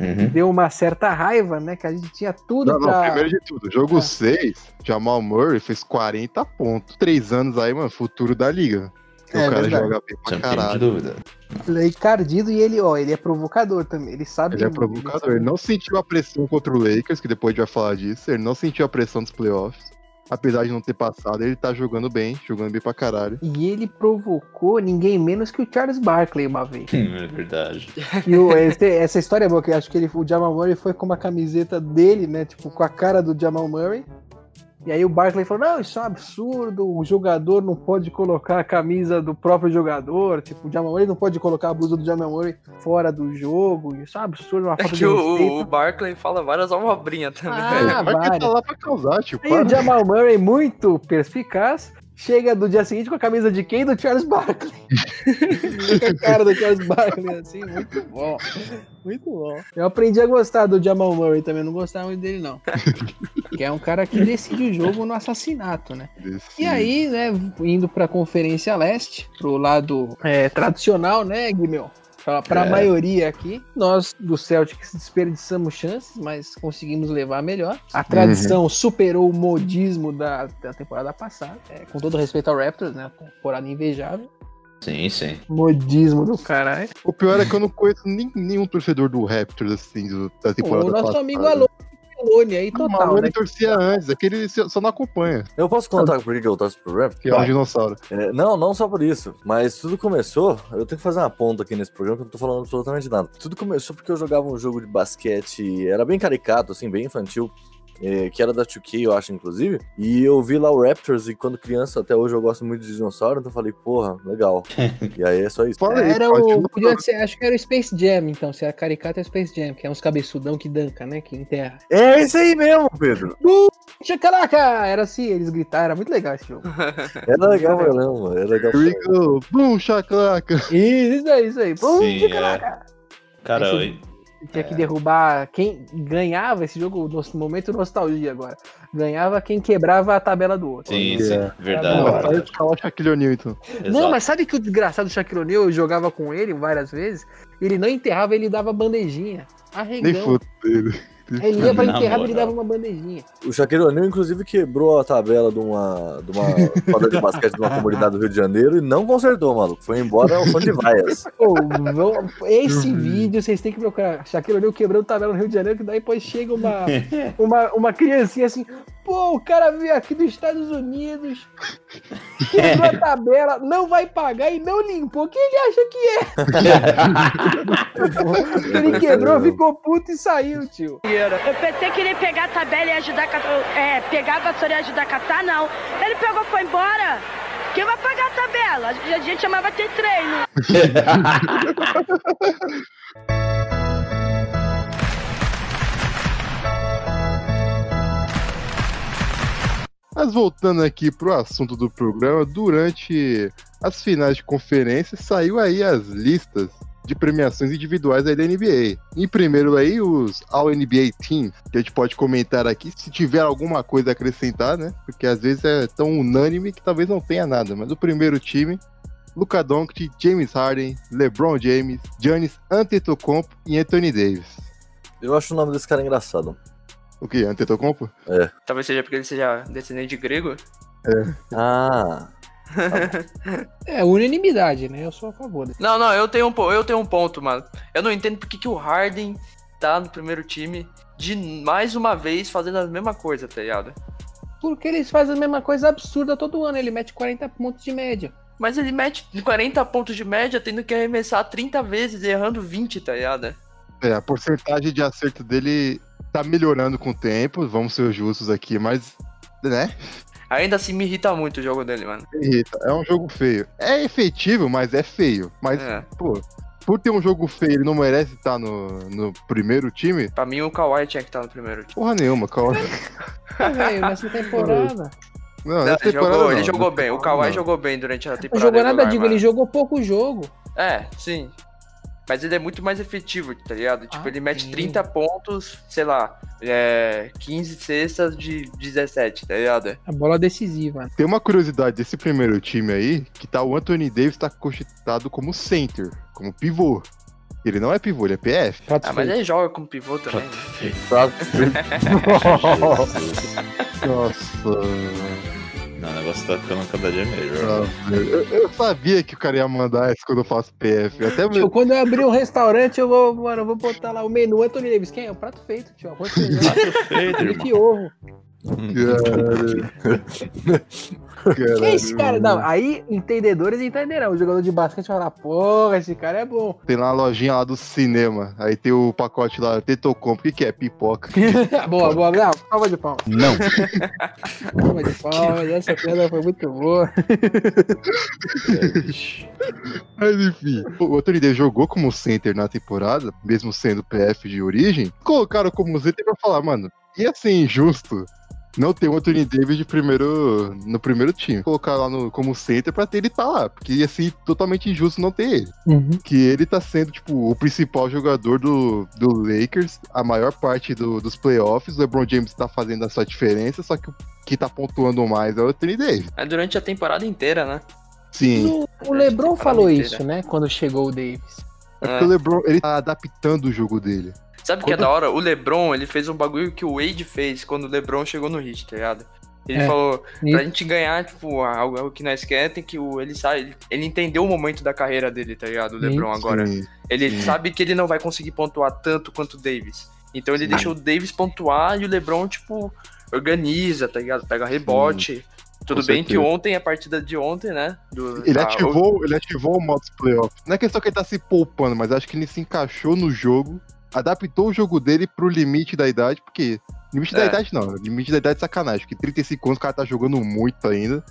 Uhum. Deu uma certa raiva, né, que a gente tinha tudo pra... Não, primeiro de tudo, jogo 6, Jamal Murray fez 40 pontos. 3 anos aí, mano, futuro da liga. É, o cara joga bem pra caralho. Sem dúvida. Ele é encardido e ele é provocador também, ele sabe... Ele é provocador, ele não sentiu a pressão contra o Lakers, que depois a gente vai falar disso, ele não sentiu a pressão dos playoffs. Apesar de não ter passado, ele tá jogando bem pra caralho. E ele provocou ninguém menos que o Charles Barkley uma vez. É verdade. E essa história é boa, que eu acho que o Jamal Murray foi com uma camiseta dele, né, tipo, com a cara do Jamal Murray. E aí o Barkley falou, não, isso é um absurdo, o jogador não pode colocar a camisa do próprio jogador, tipo, o Jamal Murray não pode colocar a blusa do Jamal Murray fora do jogo, isso é um absurdo, uma falta de respeito. O Barkley fala várias almobrinhas também. Ah, o Barkley tá lá pra causar, tipo. E o Jamal Murray, muito perspicaz, chega do dia seguinte com a camisa de quem? Do Charles Barkley. Com a cara do Charles Barkley, assim, muito bom. Muito bom. Eu aprendi a gostar do Jamal Murray também, não gostava muito dele, não. Que é um cara que decide o jogo no assassinato, né? E aí, né, indo pra Conferência Leste, pro lado tradicional, né, Guimel? Pra maioria aqui, nós do Celtics desperdiçamos chances, mas conseguimos levar melhor. A tradição superou o modismo da temporada passada, com todo respeito ao Raptors, né? Temporada invejável. Sim, sim. Modismo do caralho. O pior é que eu não conheço nenhum torcedor do Raptors, assim, da temporada passada. O nosso amigo Malone aí, total, né? O Malone torcia antes, aquele só não acompanha. Eu posso contar por que eu torço pro Raptors? Que é um dinossauro. É, não só por isso, mas tudo começou... Eu tenho que fazer uma ponta aqui nesse programa, que eu não tô falando absolutamente nada. Tudo começou porque eu jogava um jogo de basquete, era bem caricato, assim, bem infantil, que era da 2K, eu acho, inclusive, e eu vi lá o Raptors, e quando criança, até hoje eu gosto muito de dinossauro, então eu falei, porra, legal. E aí é só isso. Acho que era o Space Jam, então, se era caricato é o Space Jam, que é uns cabeçudão que danca, né, que enterra. É esse aí mesmo, Pedro! Chacalaca! Era assim, eles gritaram, era muito legal esse jogo. Era legal, mano, era legal. Boom, chacalaca! Isso aí, boom, chacalaca! Caralho. Tinha que derrubar quem ganhava esse jogo, no momento nostalgia agora. Ganhava quem quebrava a tabela do outro. Sim. Verdade. Shaquille O'Neal, então. Não, mas sabe que o desgraçado Shaquille O'Neal, eu jogava com ele várias vezes, ele não enterrava, ele dava bandejinha. Arregão. Nem fudeu. Ele ia pra enterrar e ele dava uma bandejinha. O Shaquille O'Neal, inclusive, quebrou a tabela de uma quadra de basquete de uma comunidade do Rio de Janeiro e não consertou, maluco. Foi embora, é um fã de vaias. Esse vídeo, vocês têm que procurar. Shaquille O'Neal quebrando tabela no Rio de Janeiro, que daí depois chega uma criancinha assim... Pô, o cara veio aqui dos Estados Unidos, quebrou a tabela, não vai pagar e não limpou. Quem ele acha que é? Ele quebrou, ficou puto e saiu, tio. Eu pensei que ele ia pegar a tabela e ajudar a... pegar a vassoura e ajudar a catar, não. Ele pegou e foi embora. Quem vai pagar a tabela? A gente chamava de treino. Mas voltando aqui pro assunto do programa, durante as finais de conferência, saiu aí as listas de premiações individuais aí da NBA. Em primeiro aí, os All-NBA Teams, que a gente pode comentar aqui, se tiver alguma coisa a acrescentar, né? Porque às vezes é tão unânime que talvez não tenha nada, mas o primeiro time... Luka Doncic, James Harden, LeBron James, Giannis Antetokounmpo e Anthony Davis. Eu acho o nome desse cara engraçado. O que? Antetokounmpo? É. Talvez seja porque ele seja descendente de grego. É. Ah. Tá. É, unanimidade, né? Eu sou a favor dele. Não, eu tenho um ponto, mano. Eu não entendo porque que o Harden tá no primeiro time de mais uma vez fazendo a mesma coisa, tá ligado? Porque eles fazem a mesma coisa absurda todo ano, ele mete 40 pontos de média. Mas ele mete 40 pontos de média tendo que arremessar 30 vezes e errando 20, tá ligado? É, a porcentagem de acerto dele tá melhorando com o tempo, vamos ser justos aqui, mas, né? Ainda assim me irrita muito o jogo dele, mano. Me irrita, é um jogo feio. É efetivo, mas é feio. Mas, pô, por ter um jogo feio, ele não merece estar no primeiro time? Pra mim, o Kawhi tinha que estar no primeiro time. Porra nenhuma, Kawhi. Ah, velho, nessa temporada... Não, ele jogou bem, o Kawhi jogou bem durante a temporada. Não jogou nada, digo, ele jogou pouco jogo. É, sim. Mas ele é muito mais efetivo, tá ligado? Tipo, ele mete 30 pontos, sei lá, 15 cestas de 17, tá ligado? A bola decisiva. Tem uma curiosidade desse primeiro time aí, que tá o Anthony Davis tá cogitado como center, como pivô. Ele não é pivô, ele é PF. Mas ele joga como pivô também. Né? Nossa... Não, o negócio tá ficando cada dia melhor. Eu sabia que o cara ia mandar isso quando eu faço PF. Até mesmo... Quando eu abrir um restaurante, eu vou botar lá o menu Anthony Davis. Quem é? O prato feito, tio. Arroz feijão. Prato feito, irmão. Que ovo. Caralho. Que esse cara? Não, aí entendedores entenderão. O jogador de basquete vai falar, porra, esse cara é bom. Tem lá a lojinha lá do cinema. Aí tem o pacote lá, Tetocomp. O que é? Pipoca. Boa, boa. Não, calma de pau. Não. Calma de pau. Essa piada foi muito boa. Mas enfim, o Anthony Davis jogou como center na temporada, mesmo sendo PF de origem. Colocaram como center pra falar, mano, ia ser injusto não ter o Anthony Davis no primeiro time. Colocar lá como center pra ter ele tá lá. Porque ia ser totalmente injusto não ter ele. Uhum. Que ele tá sendo, tipo, o principal jogador do Lakers. A maior parte dos playoffs. O LeBron James tá fazendo a sua diferença. Só que o que tá pontuando mais é o Anthony Davis. É durante a temporada inteira, né? Sim. O LeBron falou isso, né? Quando chegou o Davis. É porque o LeBron, ele tá adaptando o jogo dele. Sabe o que é da hora? O LeBron, ele fez um bagulho que o Wade fez quando o LeBron chegou no Heat, tá ligado? Ele falou, pra gente ganhar, tipo, algo que nós queremos, tem que ele sabe, ele entendeu o momento da carreira dele, tá ligado? O LeBron agora. Ele sabe que ele não vai conseguir pontuar tanto quanto o Davis. Então ele deixou o Davis pontuar e o LeBron, tipo, organiza, tá ligado? Pega rebote. Tudo bem que ontem, a partida de ontem, né? Ele ativou o modo playoff. Não é questão que ele tá se poupando, mas acho que ele se encaixou no jogo. Adaptou o jogo dele pro limite da idade, porque... Limite da idade não, limite da idade é sacanagem, porque 35 anos o cara tá jogando muito ainda,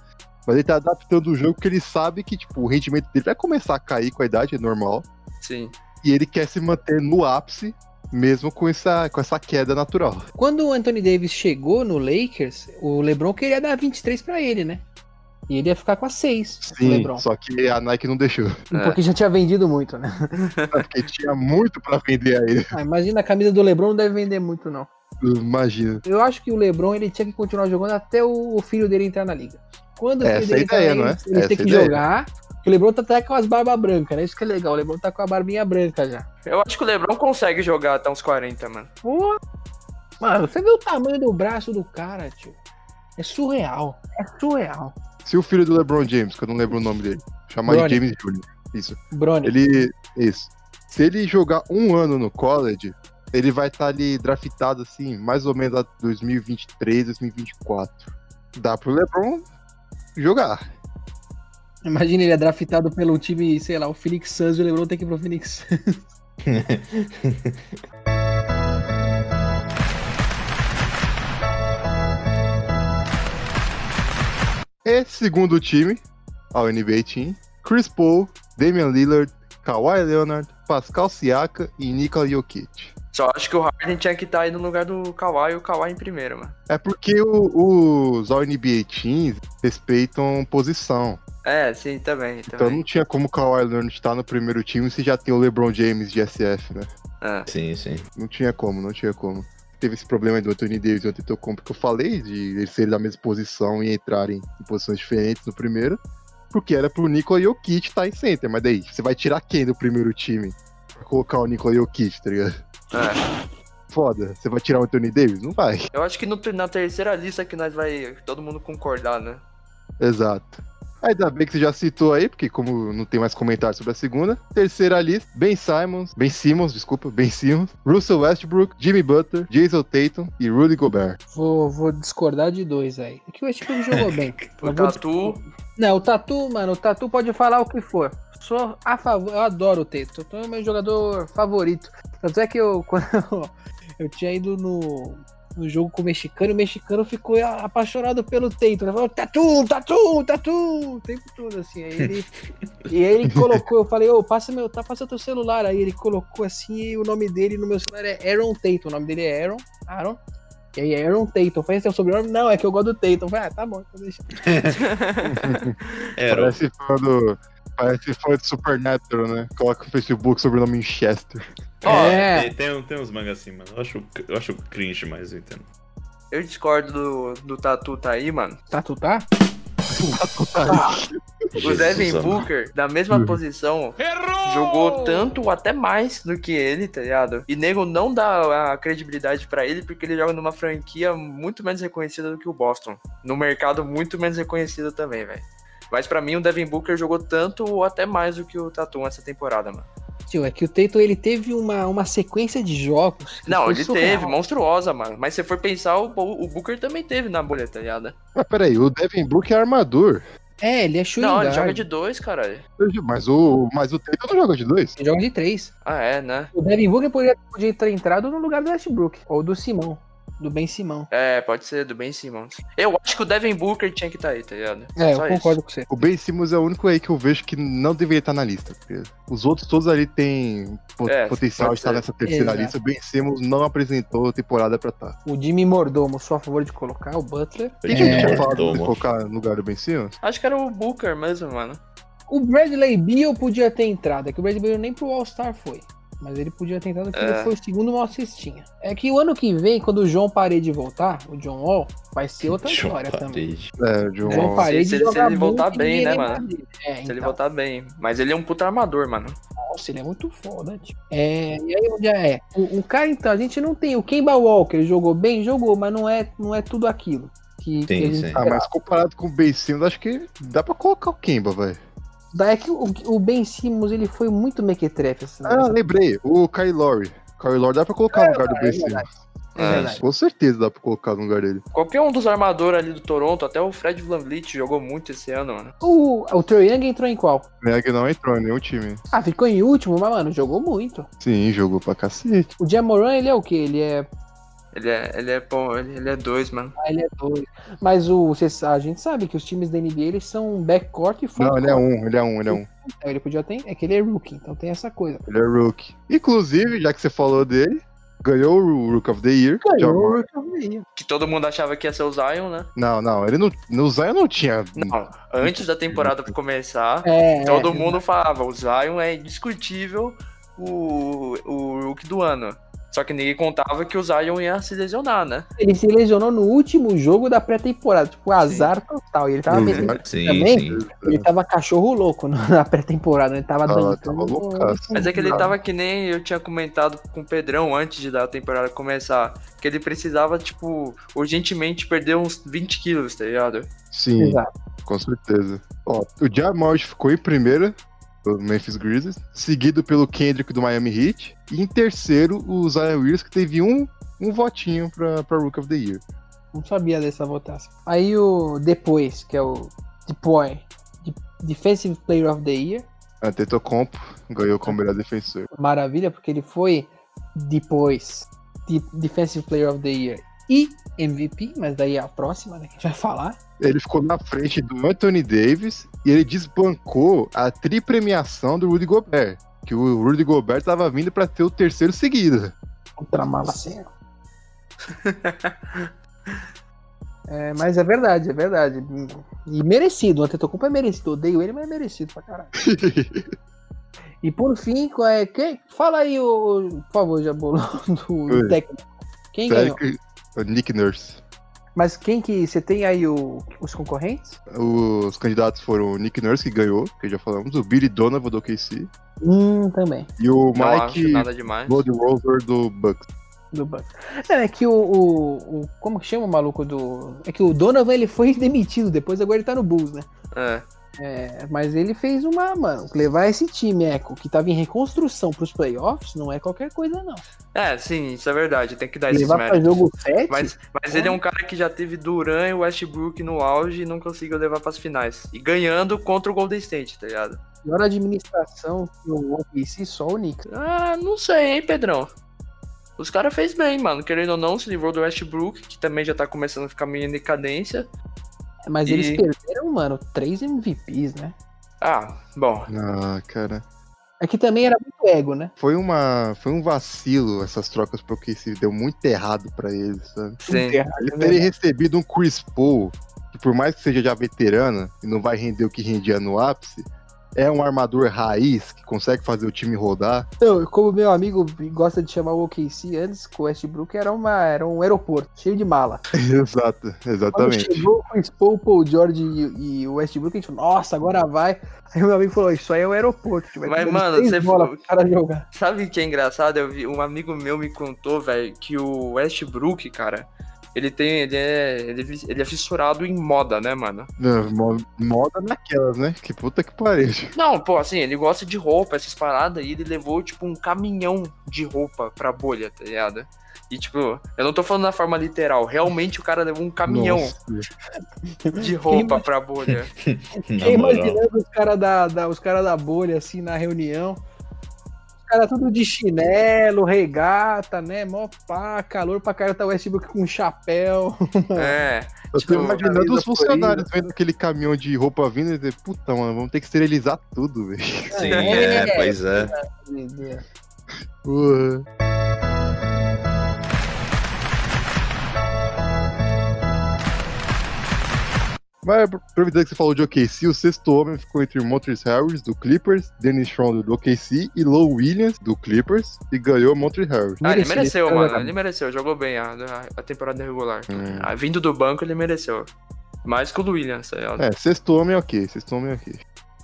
mas ele tá adaptando o jogo porque ele sabe que, tipo, o rendimento dele vai começar a cair com a idade, é normal. Sim. E ele quer se manter no ápice, mesmo com essa queda natural. Quando o Anthony Davis chegou no Lakers, o LeBron queria dar 23 pra ele, né? E ele ia ficar com a 6. Sim, LeBron. Só que a Nike não deixou. Porque já tinha vendido muito, né? Porque tinha muito pra vender aí. Imagina, a camisa do LeBron não deve vender muito, não. Imagina. Eu acho que o LeBron, ele tinha que continuar jogando até o filho dele entrar na liga. Quando o filho dele entrar na liga, ele tem que jogar. O LeBron tá até com as barbas brancas, né? Isso que é legal. O LeBron tá com a barbinha branca já. Eu acho que o LeBron consegue jogar até uns 40, mano. Pô, mano, você vê o tamanho do braço do cara, tio. É surreal. É surreal. Se o filho do LeBron James, que eu não lembro o nome dele, chamar de James Jr. Isso. Bronny. Isso. Se ele jogar um ano no college, ele vai estar ali draftado assim, mais ou menos a 2023, 2024. Dá pro LeBron jogar. Imagina ele é draftado pelo time, sei lá, o Phoenix Suns, e o LeBron tem que ir pro Phoenix Suns. E segundo time, ao NBA Team, Chris Paul, Damian Lillard, Kawhi Leonard, Pascal Siaka e Nikola Jokic. Só acho que o Harden tinha que estar aí no lugar do Kawhi e o Kawhi em primeiro, mano. É porque os All NBA Teams respeitam posição. É, sim, também. Então não tinha como o Kawhi Leonard estar no primeiro time se já tem o LeBron James de SF, né? Ah. Sim, sim. Não tinha como. Teve esse problema do Anthony Davis e o Antetokounmpo que eu falei, de eles serem da mesma posição e entrarem em posições diferentes no primeiro, porque era pro Nikola Jokic estar em center, mas daí, você vai tirar quem do primeiro time pra colocar o Nikola Jokic, tá ligado? Foda, você vai tirar o Anthony Davis? Não vai. Eu acho que na terceira lista que nós vai todo mundo concordar, né? Exato. Ainda bem que você já citou aí, porque como não tem mais comentário sobre a segunda. Terceira lista, Ben Simmons, Russell Westbrook, Jimmy Butler, Jayson Tatum e Rudy Gobert. Vou discordar de dois aí. O que o Westbrook jogou bem? O Tatu... Não, o Tatu, mano, o Tatu pode falar o que for. Sou a favor, eu adoro o Tatum. Então é o meu jogador favorito. Tanto é que eu tinha ido no jogo com o mexicano ficou apaixonado pelo Tatum. Ele falou, Tatu, o tempo todo, assim. Aí ele, e aí ele colocou, eu falei, passa teu celular. Aí ele colocou assim, e o nome dele no meu celular é Aaron Tatum. O nome dele é Aaron. E aí Aaron Tatum. Eu falei, esse é o sobrenome? Não, é que eu gosto do Tatum. Eu falei, tá bom, então deixa. Parece fã de Supernatural, né? Coloca no Facebook sobre o nome Chester. Tem uns mangas assim, mano. Eu acho cringe, mas eu entendo. Eu discordo do Tatu tá aí, mano. Tatu tá? O Devin Booker, da mesma posição, jogou tanto ou até mais do que ele, tá ligado? E nego não dá a credibilidade pra ele porque ele joga numa franquia muito menos reconhecida do que o Boston. Num mercado muito menos reconhecido também, velho. Mas pra mim o Devin Booker jogou tanto ou até mais do que o Tatum essa temporada, mano. Tio, é que o Tatum, ele teve uma sequência de jogos... Não, ele surreal. Teve, monstruosa, mano. Mas se for pensar, o Booker também teve na bolha, tá ligado? Mas peraí, o Devin Booker é armador. É, ele é shooting guard. Não, ele joga de 2, caralho. Mas o Tatum não joga de 2? Ele joga de 3. Ah, é, né? O Devin Booker podia ter entrado no lugar do Westbrook, ou do Simão. Do Ben Simmons. É, pode ser do Ben Simmons. Eu acho que o Devin Booker tinha que estar aí, tá ligado? É, só eu concordo isso. Com você. O Ben Simmons é o único aí que eu vejo que não deveria estar na lista. Os outros todos ali têm potencial de estar nessa terceira lista. O Ben Simmons não apresentou a temporada pra estar. O Jimmy Mordomo, só a favor de colocar o Butler. O que a gente tinha falado de colocar no lugar do Ben Simmons? Acho que era o Booker mesmo, mano. O Bradley Beal podia ter entrado, é que o Bradley Beal nem pro All-Star foi. Mas ele podia ter tentado que ele foi o segundo maior cestinha. É que o ano que vem, quando o John Parede voltar, o John Wall, vai ser outra história também. É, o John Parede. Se ele voltar bem, né, mano? Se ele voltar bem. Mas ele é um puta armador, mano. Nossa, ele é muito foda, tipo. E aí onde é? O cara, então, a gente não tem. O Kemba Walker jogou bem? Jogou, mas não é tudo aquilo. Mas comparado com o Ben Simmons, acho que dá pra colocar o Kemba, velho. Daí que o Ben Simmons, ele foi muito mequetrefe. Assim, lembrei. O Kyle Lowry. Kyle Lowry dá pra colocar no lugar do Ben Simmons. Com certeza dá pra colocar no lugar dele. Qualquer um dos armadores ali do Toronto, até o Fred VanVleet jogou muito esse ano, mano. O Trae Young entrou em qual? O Young não entrou em nenhum time. Ah, ficou em último, mas, mano, jogou muito. Sim, jogou pra cacete. O Jamoran, ele é o quê? Ele é 2, mano. Ah, ele é 2. Mas a gente sabe que os times da NBA, eles são backcourt e fullcourt. Não, ele é um. Ele podia ter... É que ele é rookie, então tem essa coisa. Ele é rookie. Inclusive, já que você falou dele, ganhou o Rook of the Year. Que todo mundo achava que ia ser o Zion, né? Não, ele não. O Zion não tinha... Não, antes da temporada começar, todo mundo falava, o Zion é indiscutível o Rook do ano. Só que ninguém contava que o Zion ia se lesionar, né? Ele se lesionou no último jogo da pré-temporada. Tipo, azar total. E ele tava ele tava cachorro louco na pré-temporada. Ele tava dando. Mas é que ele tava que nem eu tinha comentado com o Pedrão antes de da temporada começar. Que ele precisava, tipo, urgentemente perder uns 20 quilos, tá ligado? Sim, exato. Com certeza. Ó, o Jamal ficou em primeira. Do Memphis Grizzlies, seguido pelo Kendrick do Miami Heat, e em terceiro o Zion Williams, que teve um votinho pra Rook of the Year. Não sabia dessa votação. Aí depois, que é o Defensive Player of the Year. Antetokounmpo ganhou como melhor defensor. Maravilha, porque ele foi Defensive Player of the Year e MVP, mas daí é a próxima, né, que a gente vai falar. Ele ficou na frente do Anthony Davis e ele desbancou a tripremiação do Rudy Gobert, que o Rudy Gobert tava vindo pra ter o terceiro seguido. Contra Malaceiro. Mas é verdade. E merecido, o Antetokounmpo é merecido. Odeio ele, mas é merecido pra caralho. E por fim, fala aí, por favor, Jabolo, do técnico. Quem ganhou? Nick Nurse. Mas quem que... Você tem aí os concorrentes? Os candidatos foram o Nick Nurse, que ganhou, que já falamos, o Billy Donovan do OKC. Também. E o Mike Budenholzer do Bucks. É que o... Como que chama o maluco do... É que o Donovan, ele foi demitido, depois agora ele tá no Bulls, né? É. É, mas ele fez uma, mano, levar esse time, Eco, que tava em reconstrução pros playoffs, não é qualquer coisa, não. É, sim, isso é verdade, tem que dar esses méritos. Levar pra jogo 7? Mas ele é um cara que já teve Durant e Westbrook no auge e não conseguiu levar pras finais. E ganhando contra o Golden State, tá ligado? Pior administração que o OKC, só o Knicks. Ah, não sei, hein, Pedrão. Os caras fez bem, mano, querendo ou não, se livrou do Westbrook, que também já tá começando a ficar meio em decadência. Mas eles perderam, mano, 3 MVPs, né? Ah, bom. Ah, cara. É que também era muito ego, né? Foi um vacilo essas trocas, porque se deu muito errado pra eles, sabe? Sim. Eles terem recebido um Chris Paul, que por mais que seja já veterano, e não vai render o que rendia no ápice, é um armador raiz, que consegue fazer o time rodar. Então, como meu amigo gosta de chamar o OKC antes, com o Westbrook era um aeroporto, cheio de mala. Exato, exatamente. Quando chegou com o Spool, Paul George e o Westbrook, a gente falou, nossa, agora vai. Aí meu amigo falou, isso aí é um aeroporto. Tipo, mas, mano, você falou, cara, jogar. Sabe o que é engraçado? Um amigo meu me contou, velho, que o Westbrook, cara, ele é fissurado em moda, né, mano? Moda naquelas, né? Que puta que pariu. Não, pô, assim, ele gosta de roupa, essas paradas, e ele levou, tipo, um caminhão de roupa pra bolha, tá ligado? E, tipo, eu não tô falando na forma literal, realmente o cara levou um caminhão de roupa pra bolha. Fiquei imaginando os caras da bolha, assim, na reunião. Cara, tudo de chinelo, regata, né? Mó pá, calor pra cara, tá o Westbrook com chapéu. É. Eu tô imaginando os funcionários vendo aquele caminhão de roupa vindo e dizer, puta, mano, vamos ter que esterilizar tudo, velho. Sim, pois é. Uhum. Mas aproveitando que você falou de OKC, o sexto homem ficou entre Montrezl Harris, do Clippers, Dennis Schroeder, do OKC, e Lou Williams, do Clippers, e ganhou Montrezl Harris. Ah, ele mereceu, mano. Ele mereceu. Jogou bem a temporada regular. Vindo do banco, ele mereceu. Mais que o Williams. É, sexto homem, ok.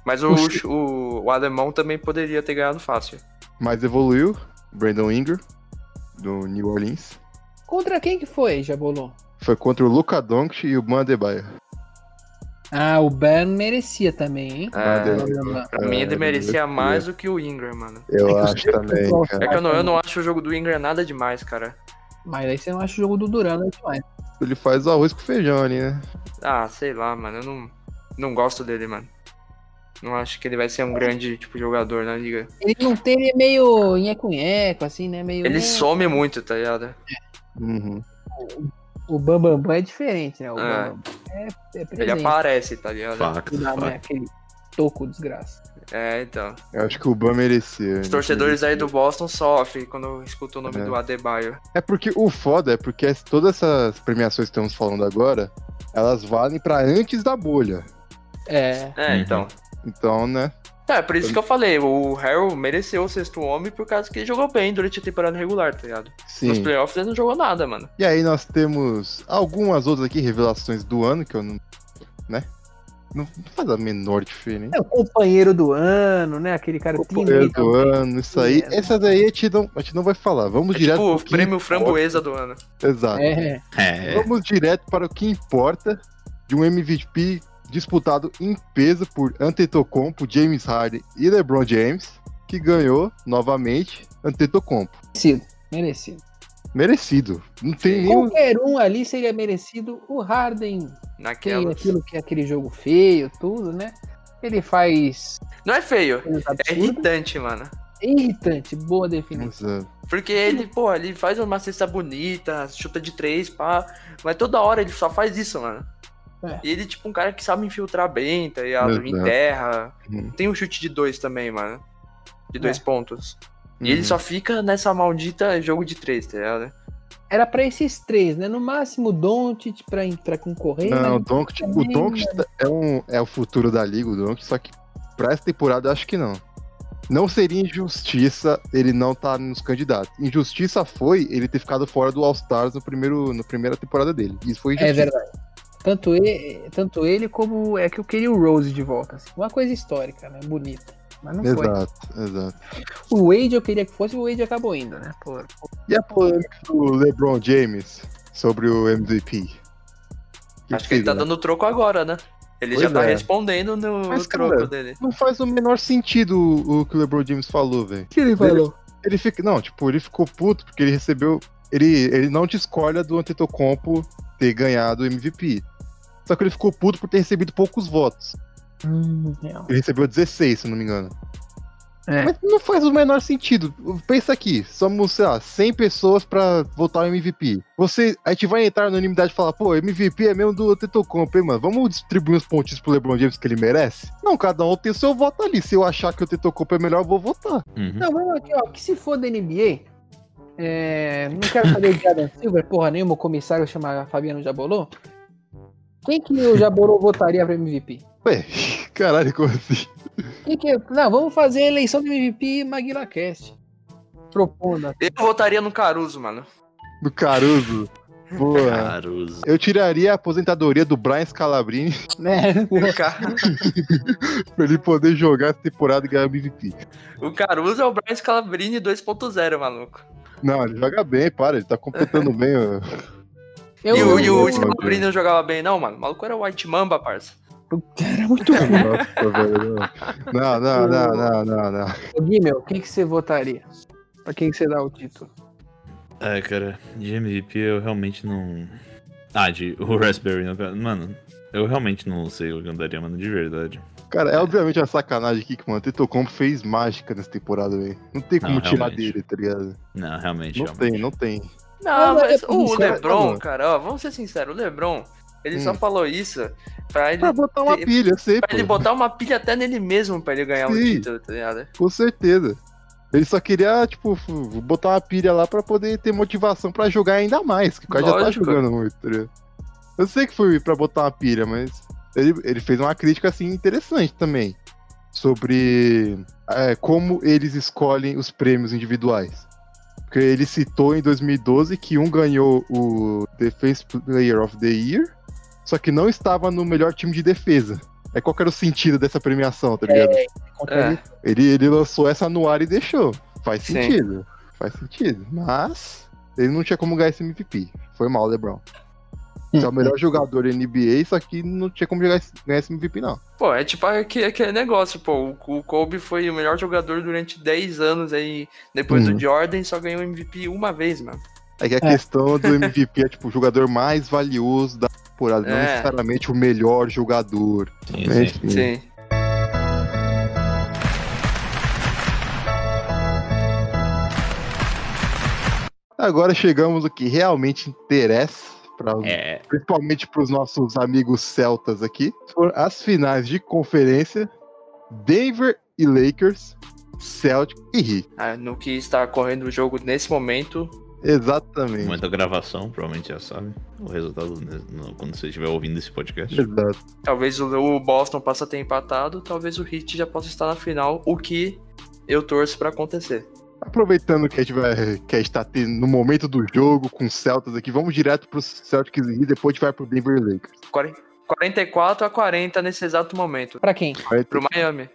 Mas o alemão também poderia ter ganhado fácil. Mas evoluiu. Brandon Ingram, do New Orleans. Contra quem que foi, Jabolon? Foi contra o Luka Doncic e o Bam Adebayo. Ah, o Ben merecia também, hein? Pra mim ele merecia mais do que o Ingram, mano. Eu acho também, cara. É que eu não acho o jogo do Ingram nada demais, cara. Mas aí você não acha o jogo do Durant nada demais. Ele faz o arroz com feijão ali, né? Ah, sei lá, mano. Eu não gosto dele, mano. Não acho que ele vai ser um grande, tipo, jogador na liga. Ele não tem, ele é meio nheco-nheco, assim, né? Meio... Ele some muito, tá ligado? Uhum. O Bambambam é diferente, né? O Bambambam é presente. Ele aparece, tá ligado? Facto, né? Aquele toco desgraça. É, então. Eu acho que o Bam merecia. Os torcedores merecia. Aí do Boston sofrem quando escutam o nome do Adebayo. É porque o foda é porque todas essas premiações que estamos falando agora, elas valem pra antes da bolha. Então. Então, né? É, por isso que eu falei, o Harrell mereceu o sexto homem por causa que ele jogou bem durante a temporada regular, tá ligado? Sim. Nos playoffs ele não jogou nada, mano. E aí nós temos algumas outras aqui, revelações do ano, que eu não... né? Não faz a menor diferença. É o companheiro do ano, né? Aquele cara... Companheiro do ano, isso aí. Essas aí a gente não vai falar. Vamos direto... Tipo, o prêmio framboesa do ano. Exato. Vamos direto para o que importa de um MVP... disputado em peso por Antetokounmpo, James Harden e LeBron James, que ganhou novamente Antetokounmpo. Merecido. Não tem qualquer um ali seria merecido. O Harden, aquilo que é aquele jogo feio, tudo, né? Ele faz... Não é feio, é irritante, mano. Irritante, boa definição. Exato. Porque ele, pô, ele faz uma cesta bonita, chuta de 3, pá, mas toda hora ele só faz isso, mano. E ele, tipo, um cara que sabe infiltrar bem, tá ligado? Enterra. Tem um chute de 2 também, mano. De 2 pontos. E ele só fica nessa maldita jogo de 3, tá ligado? Era pra esses 3, né? No máximo, o Doncic pra entrar concorrer. Não, o Doncic é o futuro da liga, o Doncic, só que pra essa temporada eu acho que não. Não seria injustiça ele não estar nos candidatos. Injustiça foi ele ter ficado fora do All-Stars na primeira temporada dele. Isso foi injustiça. É verdade. Tanto ele como é que eu queria o Rose de volta. Assim. Uma coisa histórica, né? Bonita. Mas não foi. Exato. O Wade eu queria que fosse, o Wade acabou indo, né? E a polêmica do LeBron James sobre o MVP? Acho que ele tá dando troco agora, né? Ele pois já tá respondendo no mas, troco cara, dele. Não faz o menor sentido o que o LeBron James falou, velho. O que ele falou? Ele fica, não, tipo, ele ficou puto porque ele recebeu... Ele não discorda do Antetokounmpo ter ganhado o MVP. Só que ele ficou puto por ter recebido poucos votos. Ele recebeu 16, se não me engano. É. Mas não faz o menor sentido. Pensa aqui, somos, sei lá, 100 pessoas pra votar o MVP. A gente vai entrar na unanimidade e falar, pô, MVP é mesmo do Antetokounmpo, hein, mano? Vamos distribuir uns pontinhos pro LeBron James que ele merece? Não, cada um tem o seu voto ali. Se eu achar que o Antetokounmpo é melhor, eu vou votar. Uhum. Não, mas aqui, ó, que se for da NBA, não quero saber de Adam Silver, porra nenhuma, o comissário chamar Fabiano Jabolô. Quem que o Jabolô votaria pra MVP? Ué, caralho, como assim? Não, vamos fazer a eleição do MVP MagdaCast. Propondo. Eu votaria no Caruso, mano. No Caruso? Boa. Caruso. Eu tiraria a aposentadoria do Brian Scalabrine. Pra ele poder jogar essa temporada e ganhar o MVP. O Caruso é o Brian Scalabrine 2.0, maluco. Não, ele joga bem, para. Ele tá completando bem. E o Scalabrine não jogava bem, não, mano. O maluco era o White Mamba, parça. Era muito ruim. Não. Gui, meu, quem que você votaria? Pra quem que você dá o título? É, cara, de MVP eu realmente não... o Raspberry, mano, eu realmente não sei o que eu daria, mano, de verdade. Cara, é obviamente uma sacanagem aqui que, mano, o Tetocombo fez mágica nessa temporada, velho. Não tem como tirar dele, tá ligado? Não, realmente. Não tem. Não, mas o LeBron, cara, ó, vamos ser sinceros, o LeBron... Ele só falou isso pra botar uma pilha, sei. Pra ele botar uma pilha até nele mesmo pra ele ganhar o título, tá ligado? Com certeza. Ele só queria, tipo, botar uma pilha lá pra poder ter motivação pra jogar ainda mais. Que o cara já tá jogando muito, tá ligado? Eu sei que foi pra botar uma pilha, mas ele fez uma crítica, assim, interessante também. Sobre como eles escolhem os prêmios individuais. Porque ele citou em 2012 que um ganhou o Defense Player of the Year. Só que não estava no melhor time de defesa. Qual que era o sentido dessa premiação, tá ligado? Ele lançou essa no ar e deixou. Faz sentido. Mas ele não tinha como ganhar esse MVP. Foi mal, LeBron. Ele é o melhor jogador da NBA, só que não tinha como ganhar esse MVP, não. Pô, é tipo aquele negócio, pô. O Kobe foi o melhor jogador durante 10 anos aí. Depois do Jordan, só ganhou MVP uma vez, mano. É que a questão do MVP é, tipo, o jogador mais valioso da temporada, não necessariamente o melhor jogador. Sim. Agora chegamos ao que realmente interessa, principalmente para os nossos amigos celtas aqui. Foram as finais de conferência, Denver e Lakers, Celtic e Heat. No que está correndo o jogo nesse momento... Exatamente. No momento da gravação, provavelmente já sabe o resultado quando você estiver ouvindo esse podcast. Exato. Talvez o Boston possa ter empatado, talvez o Heat já possa estar na final, o que eu torço pra acontecer. Aproveitando que a gente tá tendo no momento do jogo com os Celtics aqui, vamos direto pro Celtics e depois a gente vai pro Denver Lakers. 44-40 nesse exato momento. Pra quem? Pro Miami.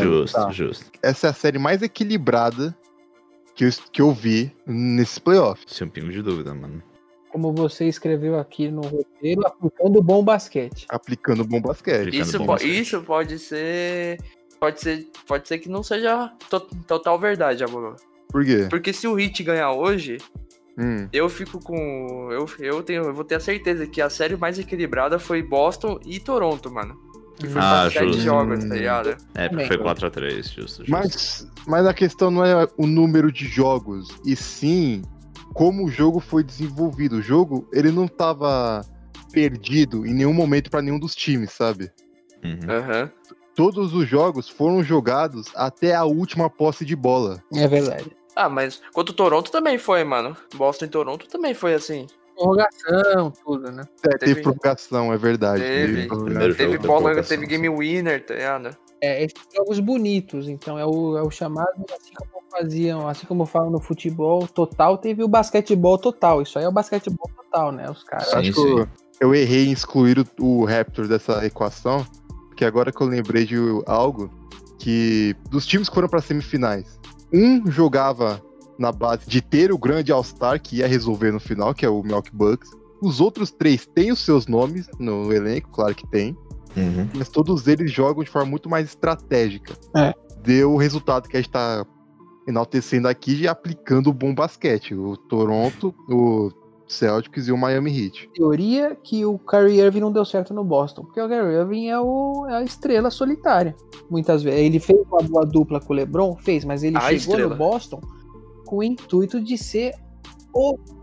Justo. Essa é a série mais equilibrada que eu vi nesse playoff. Sem um pingo de dúvida, mano. Como você escreveu aqui no roteiro, aplicando bom basquete. Isso pode ser... Pode ser que não seja total verdade, amor. Por quê? Porque se o Heat ganhar hoje, eu fico com... Eu vou ter a certeza que a série mais equilibrada foi Boston e Toronto, mano. Que foi 7 jogos, tá ligado? Porque foi 4-3, justo. Mas a questão não é o número de jogos, e sim como o jogo foi desenvolvido. O jogo, ele não tava perdido em nenhum momento pra nenhum dos times, sabe? Todos os jogos foram jogados até a última posse de bola. É verdade. Mas quanto o Toronto também foi, mano. Boston e Toronto também foi assim. Prorrogação, tudo, né? Teve prorrogação, é verdade. Teve game winner, tá ligado? Esses jogos bonitos, então é o chamado, assim como falam no futebol total, teve o basquetebol total. Isso aí é o basquetebol total, né? Os caras. Sim, acho que eu errei em excluir o Raptors dessa equação. Porque agora que eu lembrei de algo, que dos times que foram para semifinais, um jogava na base de ter o grande All-Star que ia resolver no final, que é o Milwaukee Bucks. Os outros três têm os seus nomes no elenco, claro que tem. Uhum. Mas todos eles jogam de forma muito mais estratégica. É. Deu o resultado que a gente tá enaltecendo aqui e aplicando o bom basquete. O Toronto, o Celtics e o Miami Heat. Teoria que o Kyrie Irving não deu certo no Boston, porque o Kyrie Irving é a estrela solitária. Muitas vezes. Ele fez uma boa dupla com o LeBron, fez, mas ele chegou no Boston com o intuito de ser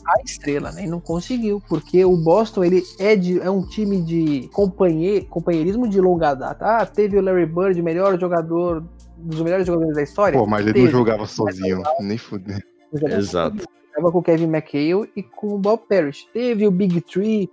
a estrela, né? E não conseguiu, porque o Boston ele é um time de companheirismo de longa data. Ah, teve o Larry Bird, dos melhores jogadores da história. Pô, mas ele não jogava sozinho, nem fudeu. Exato. Jogava com o Kevin McHale e com o Bob Parrish. Teve o Big Three,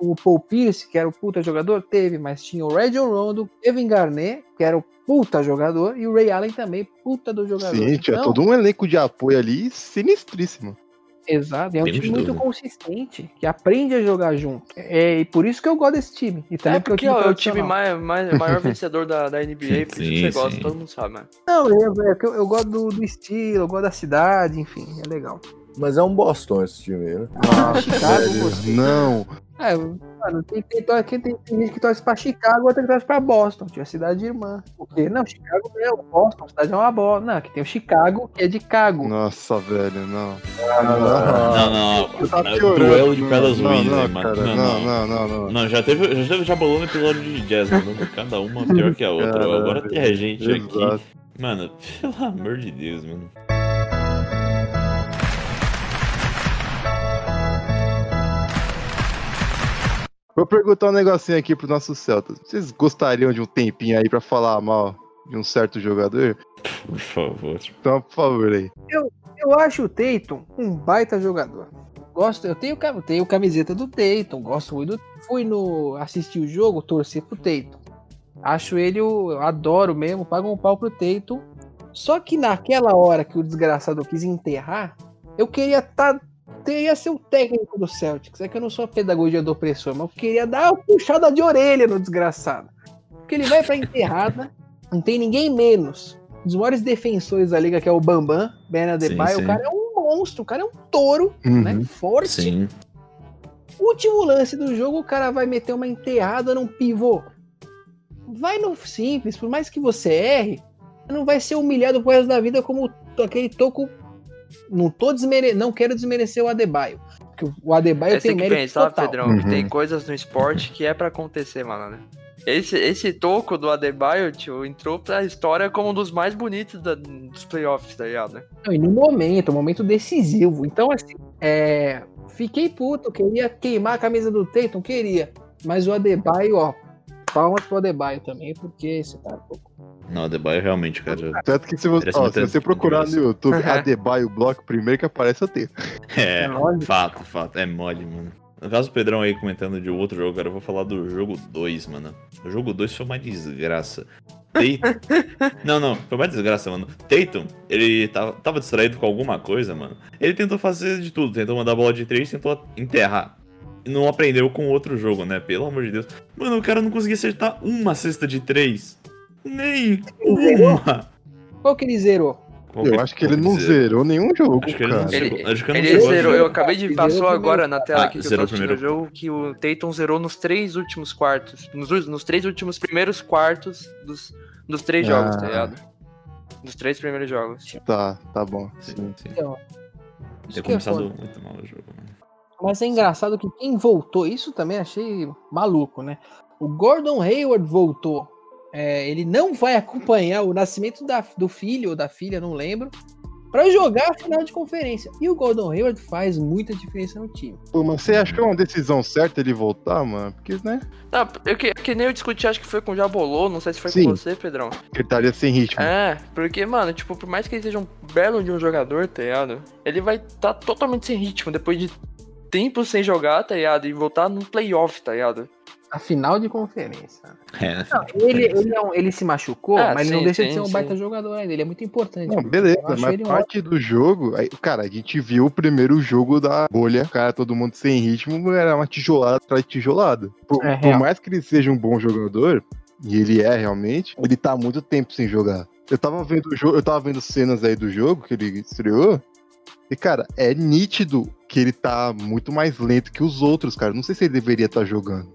o Paul Pierce, que era o puta jogador, teve, mas tinha o Rajon Rondo, Kevin Garnett, que era o puta jogador, e o Ray Allen também, puta do jogador. Sim, tinha todo um elenco de apoio ali, sinistríssimo. Exato, é um time muito consistente, que aprende a jogar junto. É, e por isso que eu gosto desse time. E é porque é o time maior vencedor da NBA, por isso que você gosta, todo mundo sabe, né? Não, eu gosto do estilo, eu gosto da cidade, enfim, é legal. Mas é um Boston esse time aí, né? Ah, Chicago, não. É, mano, tem gente que torce pra Chicago, outra que torce pra Boston, tinha cidade irmã. Porque, não, Chicago não é o Boston, a cidade é uma bola. Não, que tem o Chicago, que é de Cago. Nossa, velho, não. Não. Duelo de pedras ruins, né, mano? Não, já bolou no episódio de jazz, mano. Cada uma pior que a outra. Caramba, agora tem a gente aqui. Mano, pelo amor de Deus, mano. Vou perguntar um negocinho aqui pro nosso Celtas. Vocês gostariam de um tempinho aí pra falar mal de um certo jogador? Por favor. Então, por favor aí. Eu acho o Tatum um baita jogador. Eu tenho camiseta do Tatum, gosto muito. Assisti o jogo, torci pro Tatum. Acho ele, eu adoro mesmo, pago um pau pro Tatum. Só que naquela hora que o desgraçado quis enterrar, eu queria estar... Ia ser o técnico do Celtics. É que eu não sou a pedagogia do opressor, mas eu queria dar uma puxada de orelha no desgraçado. Porque ele vai pra enterrada, não tem ninguém menos. Um dos maiores defensores da liga, que é o Bambam, Ben Adebayo. O cara é um monstro, o cara é um touro, né? Forte. Sim. Último lance do jogo, o cara vai meter uma enterrada num pivô. Vai no simples, por mais que você erre, não vai ser humilhado pro resto da vida como aquele toco. Não quero desmerecer o Adebayo. Porque o Adebayo tem mérito total. Pedrão, que tem coisas no esporte que é pra acontecer, mano, né? Esse toco do Adebayo, tio, entrou pra história como um dos mais bonitos dos playoffs, tá ligado, né? E no momento decisivo. Então, assim, fiquei puto, queria queimar a camisa do Tatum, queria. Mas o Adebayo, ó, palmas pro Adebayo também, porque esse cara é pouco. Não, Adebayo realmente, cara. Tanto que se você procurar no YouTube Adebayo Block, primeiro que aparece eu tenho. É, fato. É mole, mano. No caso do Pedrão aí comentando de outro jogo, cara, eu vou falar do jogo 2, mano. O jogo 2 foi uma desgraça. Não, foi uma desgraça, mano. Tatum, ele tava distraído com alguma coisa, mano. Ele tentou fazer de tudo, tentou mandar bola de 3, tentou enterrar. Não aprendeu com outro jogo, né? Pelo amor de Deus. Mano, o cara não conseguia acertar uma cesta de 3. Nem uma. Qual que ele zerou? Eu acho que ele não zerou nenhum jogo, cara. Ele zerou. Eu acabei de passar agora na tela aqui que eu tô assistindo o jogo, que o Tatum zerou nos 3 últimos quartos. Nos 3 últimos primeiros quartos dos 3 jogos, tá ligado? Dos 3 primeiros jogos. Tá bom. Sim. Então, tem começado muito mal o jogo, mano. Mas é engraçado que quem voltou, isso também achei maluco, né? O Gordon Hayward voltou. Ele não vai acompanhar o nascimento do filho ou da filha, não lembro, pra jogar a final de conferência. E o Gordon Hayward faz muita diferença no time. Pô, mas você acha que é uma decisão certa ele voltar, mano? Porque, né? Não, que nem eu discuti, acho que foi com o Jabolô, não sei se foi Sim. com você, Pedrão. Ele estaria sem ritmo. É, porque, mano, tipo, por mais que ele seja um belo de um jogador, tá ligado? Ele vai estar totalmente sem ritmo depois de tempo sem jogar, tá ligado? E voltar num playoff, tá ligado? A final de conferência. Ele se machucou, mas ele não deixa de ser um baita jogador ainda. Ele é muito importante. Não, beleza, mas parte do jogo... Aí, cara, a gente viu o primeiro jogo da bolha. Cara, todo mundo sem ritmo. Era uma tijolada atrás de tijolada. Por mais que ele seja um bom jogador, e ele é realmente, ele tá há muito tempo sem jogar. Eu tava vendo cenas aí do jogo que ele estreou. E, cara, é nítido que ele tá muito mais lento que os outros, cara. Não sei se ele deveria estar jogando.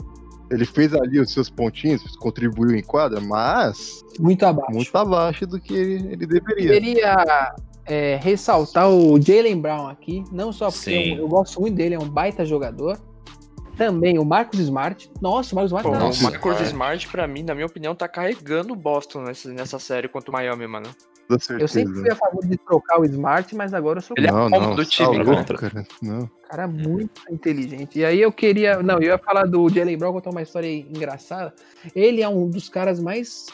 Ele fez ali os seus pontinhos, contribuiu em quadra, mas... Muito abaixo do que ele deveria. Eu deveria ressaltar o Jaylen Brown aqui, não só porque eu gosto muito dele, é um baita jogador. Também o Marcus Smart. Nossa, o Marcus Smart tá... O Marcus Smart, pra mim, na minha opinião, tá carregando o Boston nessa série contra o Miami, mano. Eu sempre fui a favor de trocar o Smart, mas agora eu sou... Ele é o do time, cara muito inteligente. E aí eu queria... Não, eu ia falar do Jaylen Brown, contar uma história engraçada. Ele é um dos caras mais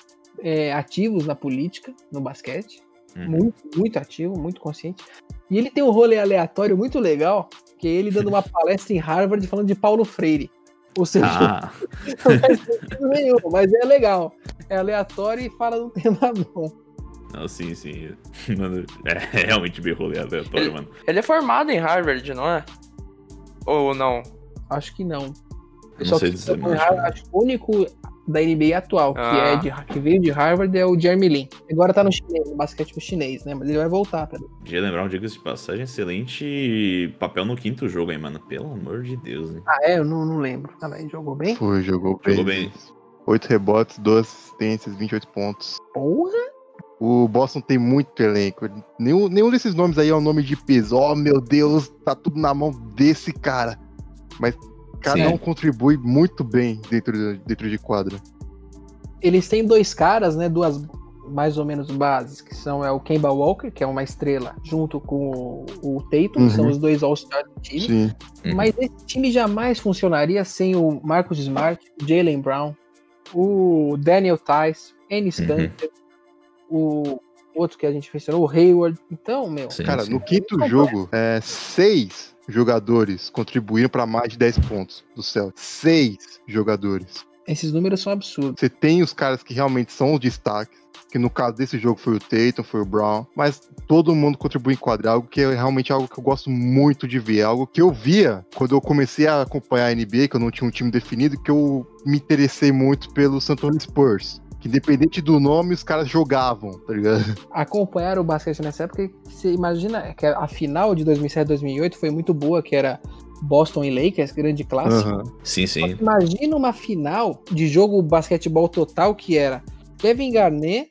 ativos na política, no basquete. Muito ativo, muito consciente. E ele tem um rolê aleatório muito legal, que é ele dando uma palestra em Harvard falando de Paulo Freire. Ou seja, não faz sentido nenhum, mas é legal. É aleatório e fala de um tema bom. Não, sim. Mano, é realmente bem rolê aleatório, mano. Ele é formado em Harvard, não é? Ou não? Acho que não. Não sei dizer, acho que o único da NBA atual que veio de Harvard é o Jeremy Lin. Agora tá no chinês, no basquete chinês, né? Mas ele vai voltar, cara. Jaylen Brown, diga-se de passagem, excelente papel no quinto jogo, hein, mano? Pelo amor de Deus, hein? Eu não lembro. Também jogou bem? Jogou bem. 8 rebotes, 2 assistências, 28 pontos. Porra! O Boston tem muito elenco. Nenhum desses nomes aí é um nome de peso. Oh, meu Deus, tá tudo na mão desse cara. Mas... Cada um contribui muito bem dentro de quadra. Eles têm dois caras, né? Duas mais ou menos bases, que são o Kemba Walker, que é uma estrela, junto com o Tatum, que são os dois All-Stars do time. Sim. Mas esse time jamais funcionaria sem o Marcus Smart, Jaylen Brown, o Daniel Tice, Enes Kanter, o outro que a gente mencionou, o Hayward. Então, meu... Cara, no quinto jogo, 6 jogadores contribuíram para mais de 10 pontos do Celtics. 6 jogadores. Esses números são absurdos. Você tem os caras que realmente são os destaques, que no caso desse jogo foi o Tatum, foi o Brown, mas todo mundo contribui em quadra, algo que é realmente algo que eu gosto muito de ver, algo que eu via quando eu comecei a acompanhar a NBA, que eu não tinha um time definido, que eu me interessei muito pelo San Antonio Spurs. Que independente do nome, os caras jogavam, tá ligado? Acompanhar o basquete nessa época, você imagina que a final de 2007-2008 foi muito boa, que era Boston e Lakers, grande clássico. Sim. Mas imagina uma final de jogo basquetebol total que era Kevin Garnett,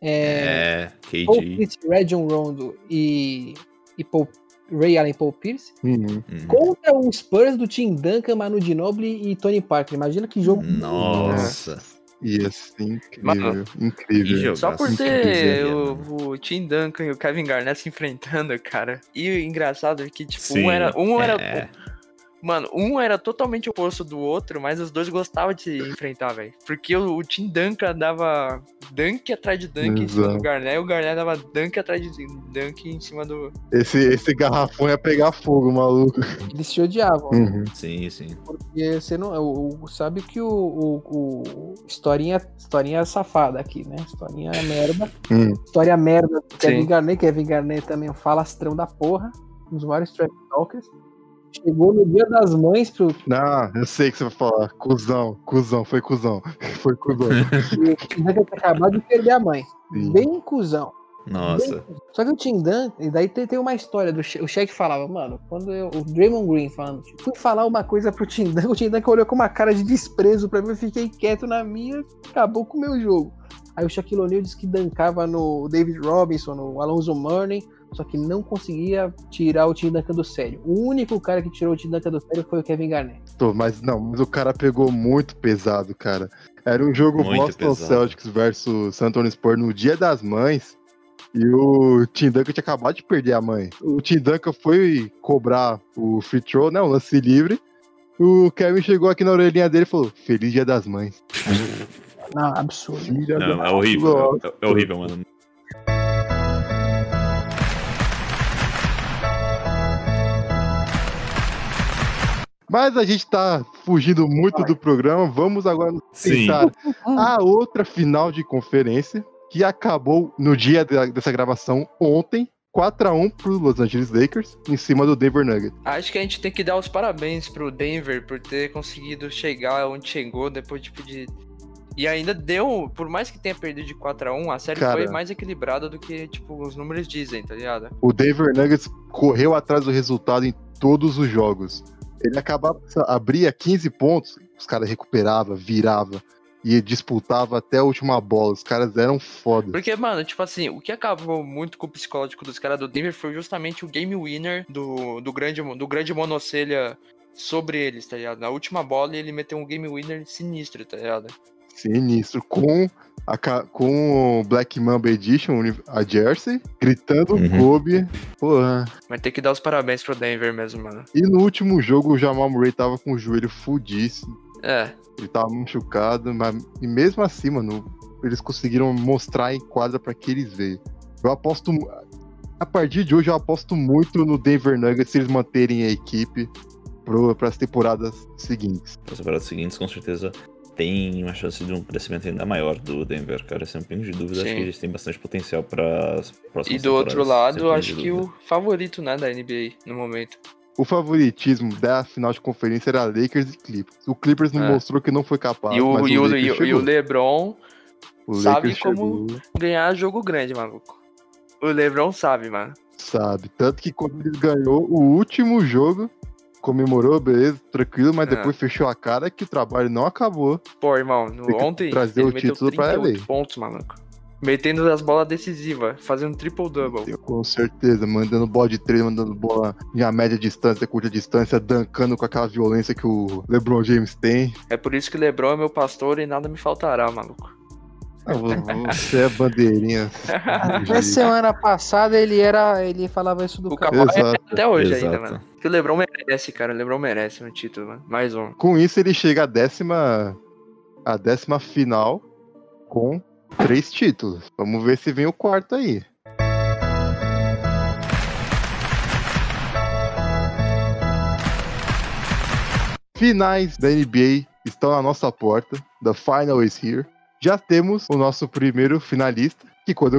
KD, Paul Pierce, Rajon Rondo e Ray Allen, Paul Pierce, contra o Spurs do Tim Duncan, Manu Ginobili e Tony Parker. Imagina que jogo... Nossa... Incrível. Só por ter o Tim Duncan e o Kevin Garnett se enfrentando, cara. E o engraçado é que, tipo, um era Mano, um era totalmente oposto do outro, mas os dois gostavam de se enfrentar, velho. Porque o Tim Duncan dava dunk atrás de dunk em cima do Garnett, e o Garnett dava dunk atrás de dunk em cima do... Esse garrafão ia pegar fogo, maluco. Eles se odiavam. Sim. Porque você não... Sabe que o historinha é safada aqui, né? Historinha é merda. História merda do Kevin Garnett também é um falastrão da porra. Um dos maiores trash talkers. Chegou no dia das mães pro... Não, eu sei que você vai falar. Cusão. Tinha que acabar de perder a mãe. Sim. Bem cuzão. Nossa. Só que o Tim Duncan... E daí tem uma história do o Shaq falava, mano, quando o Draymond Green falando, fui falar uma coisa pro Tim Duncan, o Tim Duncan olhou com uma cara de desprezo pra mim, eu fiquei quieto na minha, acabou com o meu jogo. Aí o Shaquille O'Neal disse que dancava no David Robinson, no Alonzo Mourning, só que não conseguia tirar o Tim Duncan do sério. O único cara que tirou o Tim Duncan do sério foi o Kevin Garnett. Mas o cara pegou muito pesado, cara. Era um jogo muito Boston pesado. Celtics versus San Antonio Spurs no Dia das Mães, e o Tim Duncan tinha acabado de perder a mãe. O Tim Duncan foi cobrar o free throw, né, o lance livre. O Kevin chegou aqui na orelhinha dele e falou, Feliz Dia das Mães. Não, absurdo. Não, é horrível. É horrível, mano. Mas a gente tá fugindo muito do programa. Vamos agora pensar a outra final de conferência que acabou no dia dessa gravação ontem. 4-1 pro Los Angeles Lakers em cima do Denver Nuggets. Acho que a gente tem que dar os parabéns pro Denver por ter conseguido chegar onde chegou depois de... E ainda deu, por mais que tenha perdido de 4-1, a série foi mais equilibrada do que, os números dizem, tá ligado? O Denver Nuggets correu atrás do resultado em todos os jogos. Ele acabava, abria 15 pontos, Os caras recuperavam, viravam e disputavam até a última bola. Os caras eram foda. Porque, mano, tipo assim, o que acabou muito com o psicológico dos caras do Denver foi justamente o game winner do grande monocelha sobre eles, tá ligado? Na última bola ele meteu um game winner sinistro, tá ligado? Sinistro, com o Black Mamba Edition, a Jersey, gritando Kobe, porra. Mas tem que dar os parabéns pro Denver mesmo, mano. E no último jogo o Jamal Murray tava com o joelho fudíssimo. É. Ele tava machucado, mas e mesmo assim, mano, eles conseguiram mostrar em quadra pra que eles veem. Eu aposto, a partir de hoje eu aposto muito no Denver Nuggets se eles manterem a equipe para as temporadas seguintes. Para as temporadas seguintes, com certeza, tem uma chance de um crescimento ainda maior do Denver, cara. Sem pingo de dúvida, Sim. Acho que eles têm bastante potencial para as próximas temporadas. E do outro lado, acho que o favorito, né, da NBA no momento. O favoritismo da final de conferência era Lakers e Clippers. O Clippers não mostrou que não foi capaz. E o LeBron sabe como ganhar jogo grande, maluco. O LeBron sabe, mano. Sabe. Tanto que quando ele ganhou o último jogo, comemorou, beleza, tranquilo, mas depois fechou a cara que o trabalho não acabou. Pô, irmão, ontem trazer ele o título meteu 38 pra LA. Pontos, maluco. Metendo as bolas decisivas, fazendo triple-double. Com certeza, mandando bola de três, mandando bola em média distância, curta distância, dunkando com aquela violência que o LeBron James tem. É por isso que o LeBron é meu pastor e nada me faltará, maluco. Você é bandeirinha. Até semana passada ele falava isso do Kawhi. Até hoje ainda, mano. Que o LeBron merece, cara. O LeBron merece um título, mano. Mais um. Com isso ele chega à décima final com 3 títulos. Vamos ver se vem o quarto aí. Finais da NBA estão na nossa porta. The final is here. Já temos o nosso primeiro finalista, que quando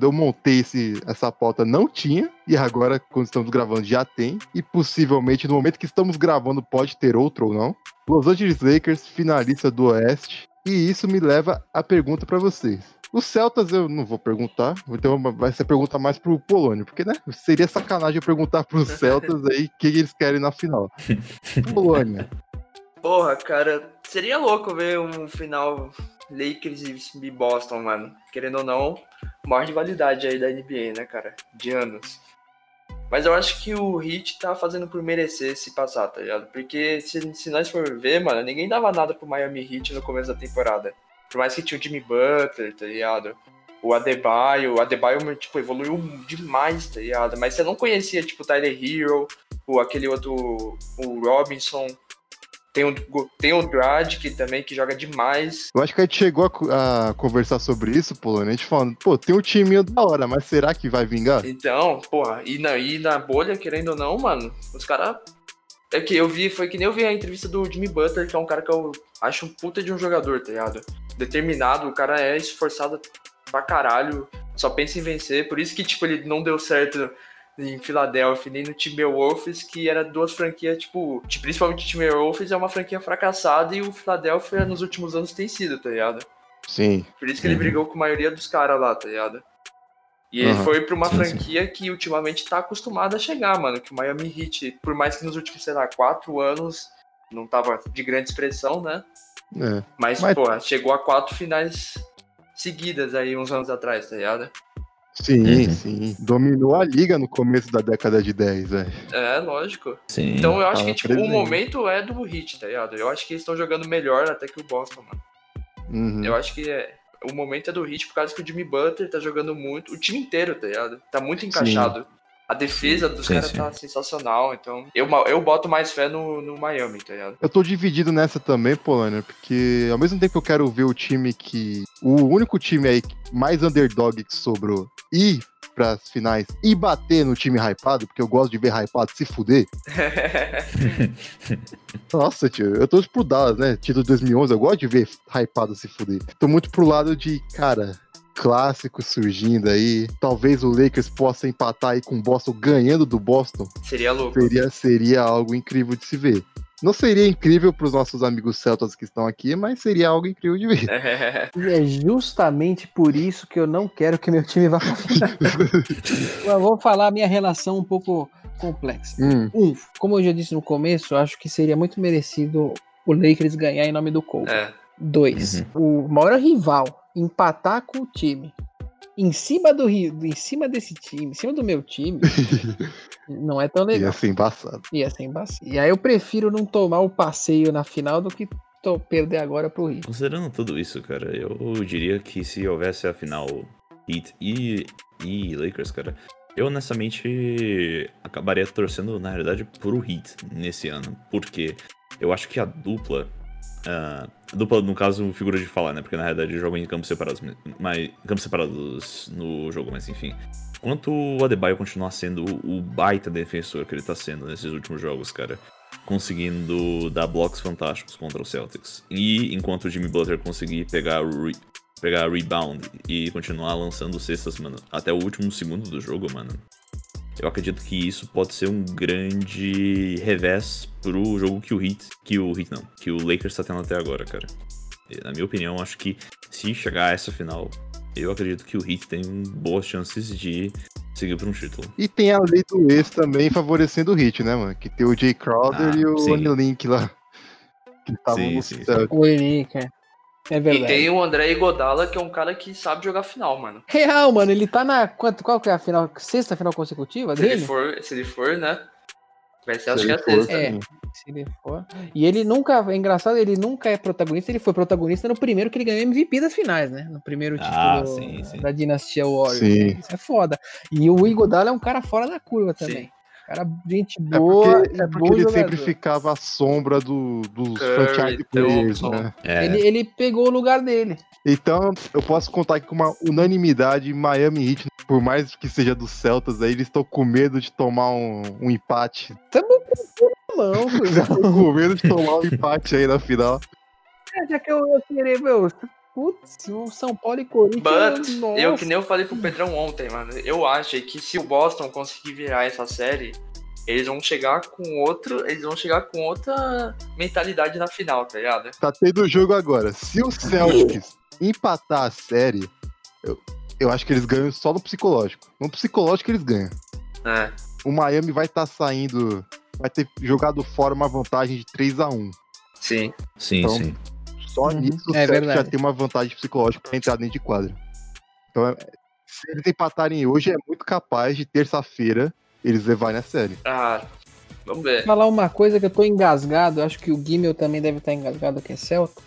eu montei essa pauta não tinha, e agora quando estamos gravando já tem, e possivelmente no momento que estamos gravando pode ter outro ou não. Los Angeles Lakers, finalista do Oeste, e isso me leva à pergunta para vocês. Os Celtas eu não vou perguntar, então vai ser pergunta mais pro Polônio, porque, né, seria sacanagem eu perguntar pros Celtas aí o que eles querem na final. Polônio. Porra, cara, seria louco ver um final Lakers e Boston, mano. Querendo ou não, maior rivalidade aí da NBA, né, cara? De anos. Mas eu acho que o Heat tá fazendo por merecer se passar, tá ligado? Porque se nós for ver, mano, ninguém dava nada pro Miami Heat no começo da temporada. Por mais que tinha o Jimmy Butler, tá ligado? O Adebayo, tipo, evoluiu demais, tá ligado? Mas você não conhecia, tipo, o Tyler Hero, ou aquele outro, o Robinson. Tem o Andrade, que também que joga demais. Eu acho que a gente chegou a conversar sobre isso, Polônia. A gente falando, pô, tem um timinho da hora, mas será que vai vingar? Então, porra, e na bolha, querendo ou não, mano, os caras... É que eu vi, foi que nem eu vi a entrevista do Jimmy Butler, que é um cara que eu acho um puta de um jogador, tá ligado? Determinado, o cara é esforçado pra caralho, só pensa em vencer. Por isso que, tipo, ele não deu certo em Filadélfia, nem no Timberwolves, que era duas franquias, tipo, principalmente o Timberwolves é uma franquia fracassada e o Filadélfia nos últimos anos tem sido, tá ligado? Sim. Por isso que ele brigou com a maioria dos caras lá, tá ligado? E ele foi pra uma franquia que ultimamente tá acostumada a chegar, mano, que o Miami Heat, por mais que nos últimos, sei lá, 4 anos não tava de grande expressão, né? É. Mas, porra, chegou a 4 finais seguidas aí uns anos atrás, tá ligado? Sim. Dominou a liga no começo da década de 10, velho. É, lógico. Sim, então eu acho que, tipo, o momento é do Heat, tá ligado? Eu acho que eles estão jogando melhor até que o Boston, mano. Eu acho que o momento é do Heat por causa que o Jimmy Butler tá jogando muito. O time inteiro, tá ligado? Tá muito encaixado. Sim. A defesa dos caras tá sensacional, então... Eu boto mais fé no Miami, tá ligado? Eu tô dividido nessa também, Polônia, porque ao mesmo tempo que eu quero ver o time que... O único time aí mais underdog que sobrou ir pras finais e bater no time hypado, porque eu gosto de ver hypado se fuder. Nossa, tio, eu tô pro Dallas, né? Título de 2011, eu gosto de ver hypado se fuder. Tô muito pro lado de, cara... Clássico surgindo aí. Talvez o Lakers possa empatar aí com o Boston, ganhando do Boston. Seria louco. Seria algo incrível de se ver. Não seria incrível para os nossos amigos celtas que estão aqui, mas seria algo incrível de ver. E é justamente por isso que eu não quero que meu time vá pra final. Eu vou falar minha relação um pouco complexa. Como eu já disse no começo, eu acho que seria muito merecido o Lakers ganhar em nome do Kobe. 2. O maior rival empatar com o time em cima do meu time, não é tão legal. Ia ser embaçado. E aí eu prefiro não tomar o passeio na final do que perder agora pro Heat. Considerando tudo isso, cara, eu diria que se houvesse a final Heat e Lakers, cara, eu honestamente acabaria torcendo, na realidade, pro Heat nesse ano, porque eu acho que a dupla, no caso, figura de falar, né? Porque na realidade jogam em campos separados no jogo, mas enfim. Enquanto o Adebayo continuar sendo o baita defensor que ele tá sendo nesses últimos jogos, cara, conseguindo dar blocos fantásticos contra o Celtics. E enquanto o Jimmy Butler conseguir pegar rebound e continuar lançando cestas, mano, até o último segundo do jogo, mano. Eu acredito que isso pode ser um grande revés pro jogo que o Lakers tá tendo até agora, cara. E, na minha opinião, acho que se chegar a essa final, eu acredito que o Heat tem boas chances de seguir pra um título. E tem a lei do ex também favorecendo o Heat, né, mano? Que tem o Jay Crowder e o Oni Link lá. Que estavam no céu. Oni Link, é verdade. E tem o André Iguodala, que é um cara que sabe jogar final, mano. Real, mano, ele tá na... Qual que é a final? Sexta final consecutiva dele? Se ele for, né? Vai ser, acho que é a sexta. Se ele for. E ele nunca... É engraçado, ele nunca é protagonista. Ele foi protagonista no primeiro que ele ganhou MVP das finais, né? No primeiro título da dinastia Warriors. Sim. Isso é foda. E o Iguodala é um cara fora da curva também. Sim. Cara, gente boa. É porque ele sempre ficava à sombra dos franchise players, né? Ele pegou o lugar dele. Então, eu posso contar aqui com uma unanimidade: Miami Heat, por mais que seja dos Celtics, aí eles estão com medo de tomar um empate. Aí na final. Já que eu queria, meu. Putz, o São Paulo e Corinthians... But, eu que nem eu falei pro Pedrão ontem, mano, eu acho que se o Boston conseguir virar essa série, eles vão chegar com outra mentalidade na final, tá ligado? Tá tendo jogo agora. Se o Celtics empatar a série, eu acho que eles ganham só no psicológico. No psicológico eles ganham. É. O Miami vai estar saindo, vai ter jogado fora uma vantagem de 3-1. Sim. Sim, então, sim. Só nisso o Celtics já tem uma vantagem psicológica para entrar dentro de quadra. Então, se eles empatarem hoje, é muito capaz de terça-feira eles levarem a série. Vamos ver. Falar uma coisa que eu tô engasgado, acho que o Guimel também deve estar engasgado, que é Celta.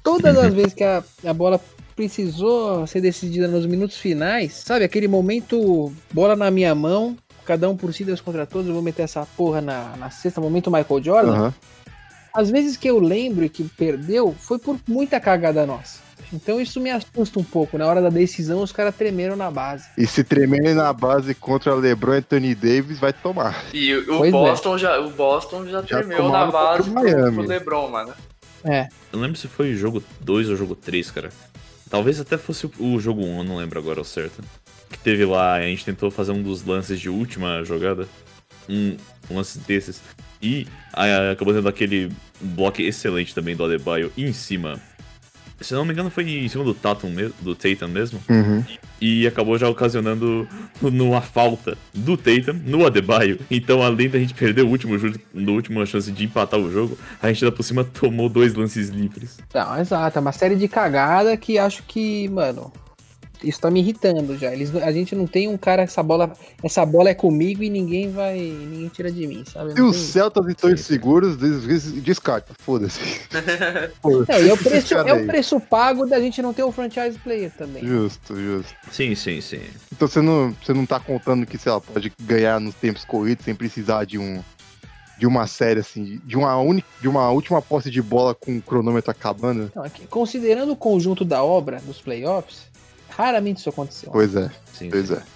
Todas as vezes que a bola precisou ser decidida nos minutos finais, sabe, aquele momento, bola na minha mão, cada um por si, Deus contra todos, eu vou meter essa porra na sexta, momento Michael Jordan... Uhum. As vezes que eu lembro que perdeu foi por muita cagada nossa. Então isso me assusta um pouco. Na hora da decisão, os caras tremeram na base. E se tremerem na base contra LeBron e Anthony Davis, vai tomar. E o Boston já tremeu na base pro LeBron, mano. É. Eu não lembro se foi jogo 2 ou jogo 3, cara. Talvez até fosse o jogo 1, eu não lembro agora ao certo. Que teve lá, a gente tentou fazer um dos lances de última jogada. Um lance desses. E acabou tendo aquele bloco excelente também do Adebayo em cima. Se não me engano, foi em cima do Tatum mesmo. Uhum. E acabou já ocasionando uma falta do Tatum no Adebayo. Então, além da gente perder a última chance de empatar o jogo, a gente lá por cima tomou 2 lances livres. Não, exato. É uma série de cagada que acho que, mano... Isso tá me irritando já. A gente não tem um cara, essa bola é comigo e ninguém tira de mim, sabe? Se os Celtas estão inseguros, descarta, foda-se. Não, e é o preço pago da gente não ter um franchise player também. Justo. Sim. Então você não tá contando que, sei lá, pode ganhar nos tempos corridos sem precisar de uma série, assim, de uma última posse de bola com o cronômetro acabando. Não, aqui, considerando o conjunto da obra dos playoffs, raramente isso aconteceu. Pois é.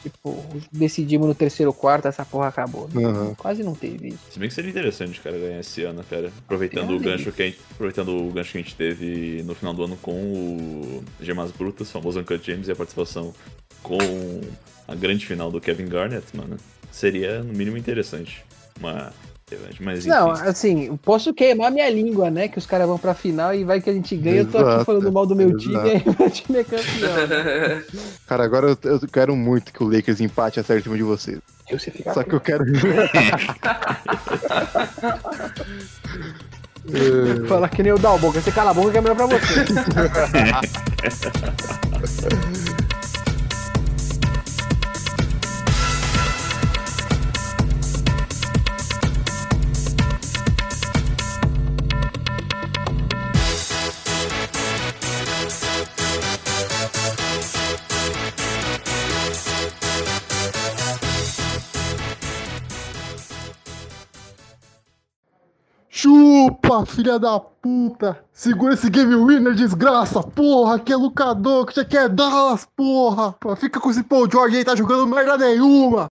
Tipo, decidimos no terceiro quarto, essa porra acabou. Né? Uhum. Quase não teve isso. Se bem que seria interessante, cara, ganhar esse ano, cara. Aproveitando o gancho que a gente teve no final do ano com o Gemas Brutas, famoso Uncut James, e a participação com a grande final do Kevin Garnett, mano. Seria, no mínimo, interessante. Uma Mas, não, assim, posso queimar minha língua, né? Que os caras vão pra final e vai que a gente ganha. Exato, eu tô aqui falando mal do meu time, e aí meu time é campeão. Cara, agora eu quero muito que o Lakers empate a série em cima de vocês. Eu sei ficar. Só que eu quero. Fala que nem o Dalboca, você cala a boca que é melhor pra você. Chupa, filha da puta! Segura esse game winner, desgraça, porra! Que é Luka Doncic, que é Dallas, porra! Fica com esse Paul George aí, tá jogando merda nenhuma!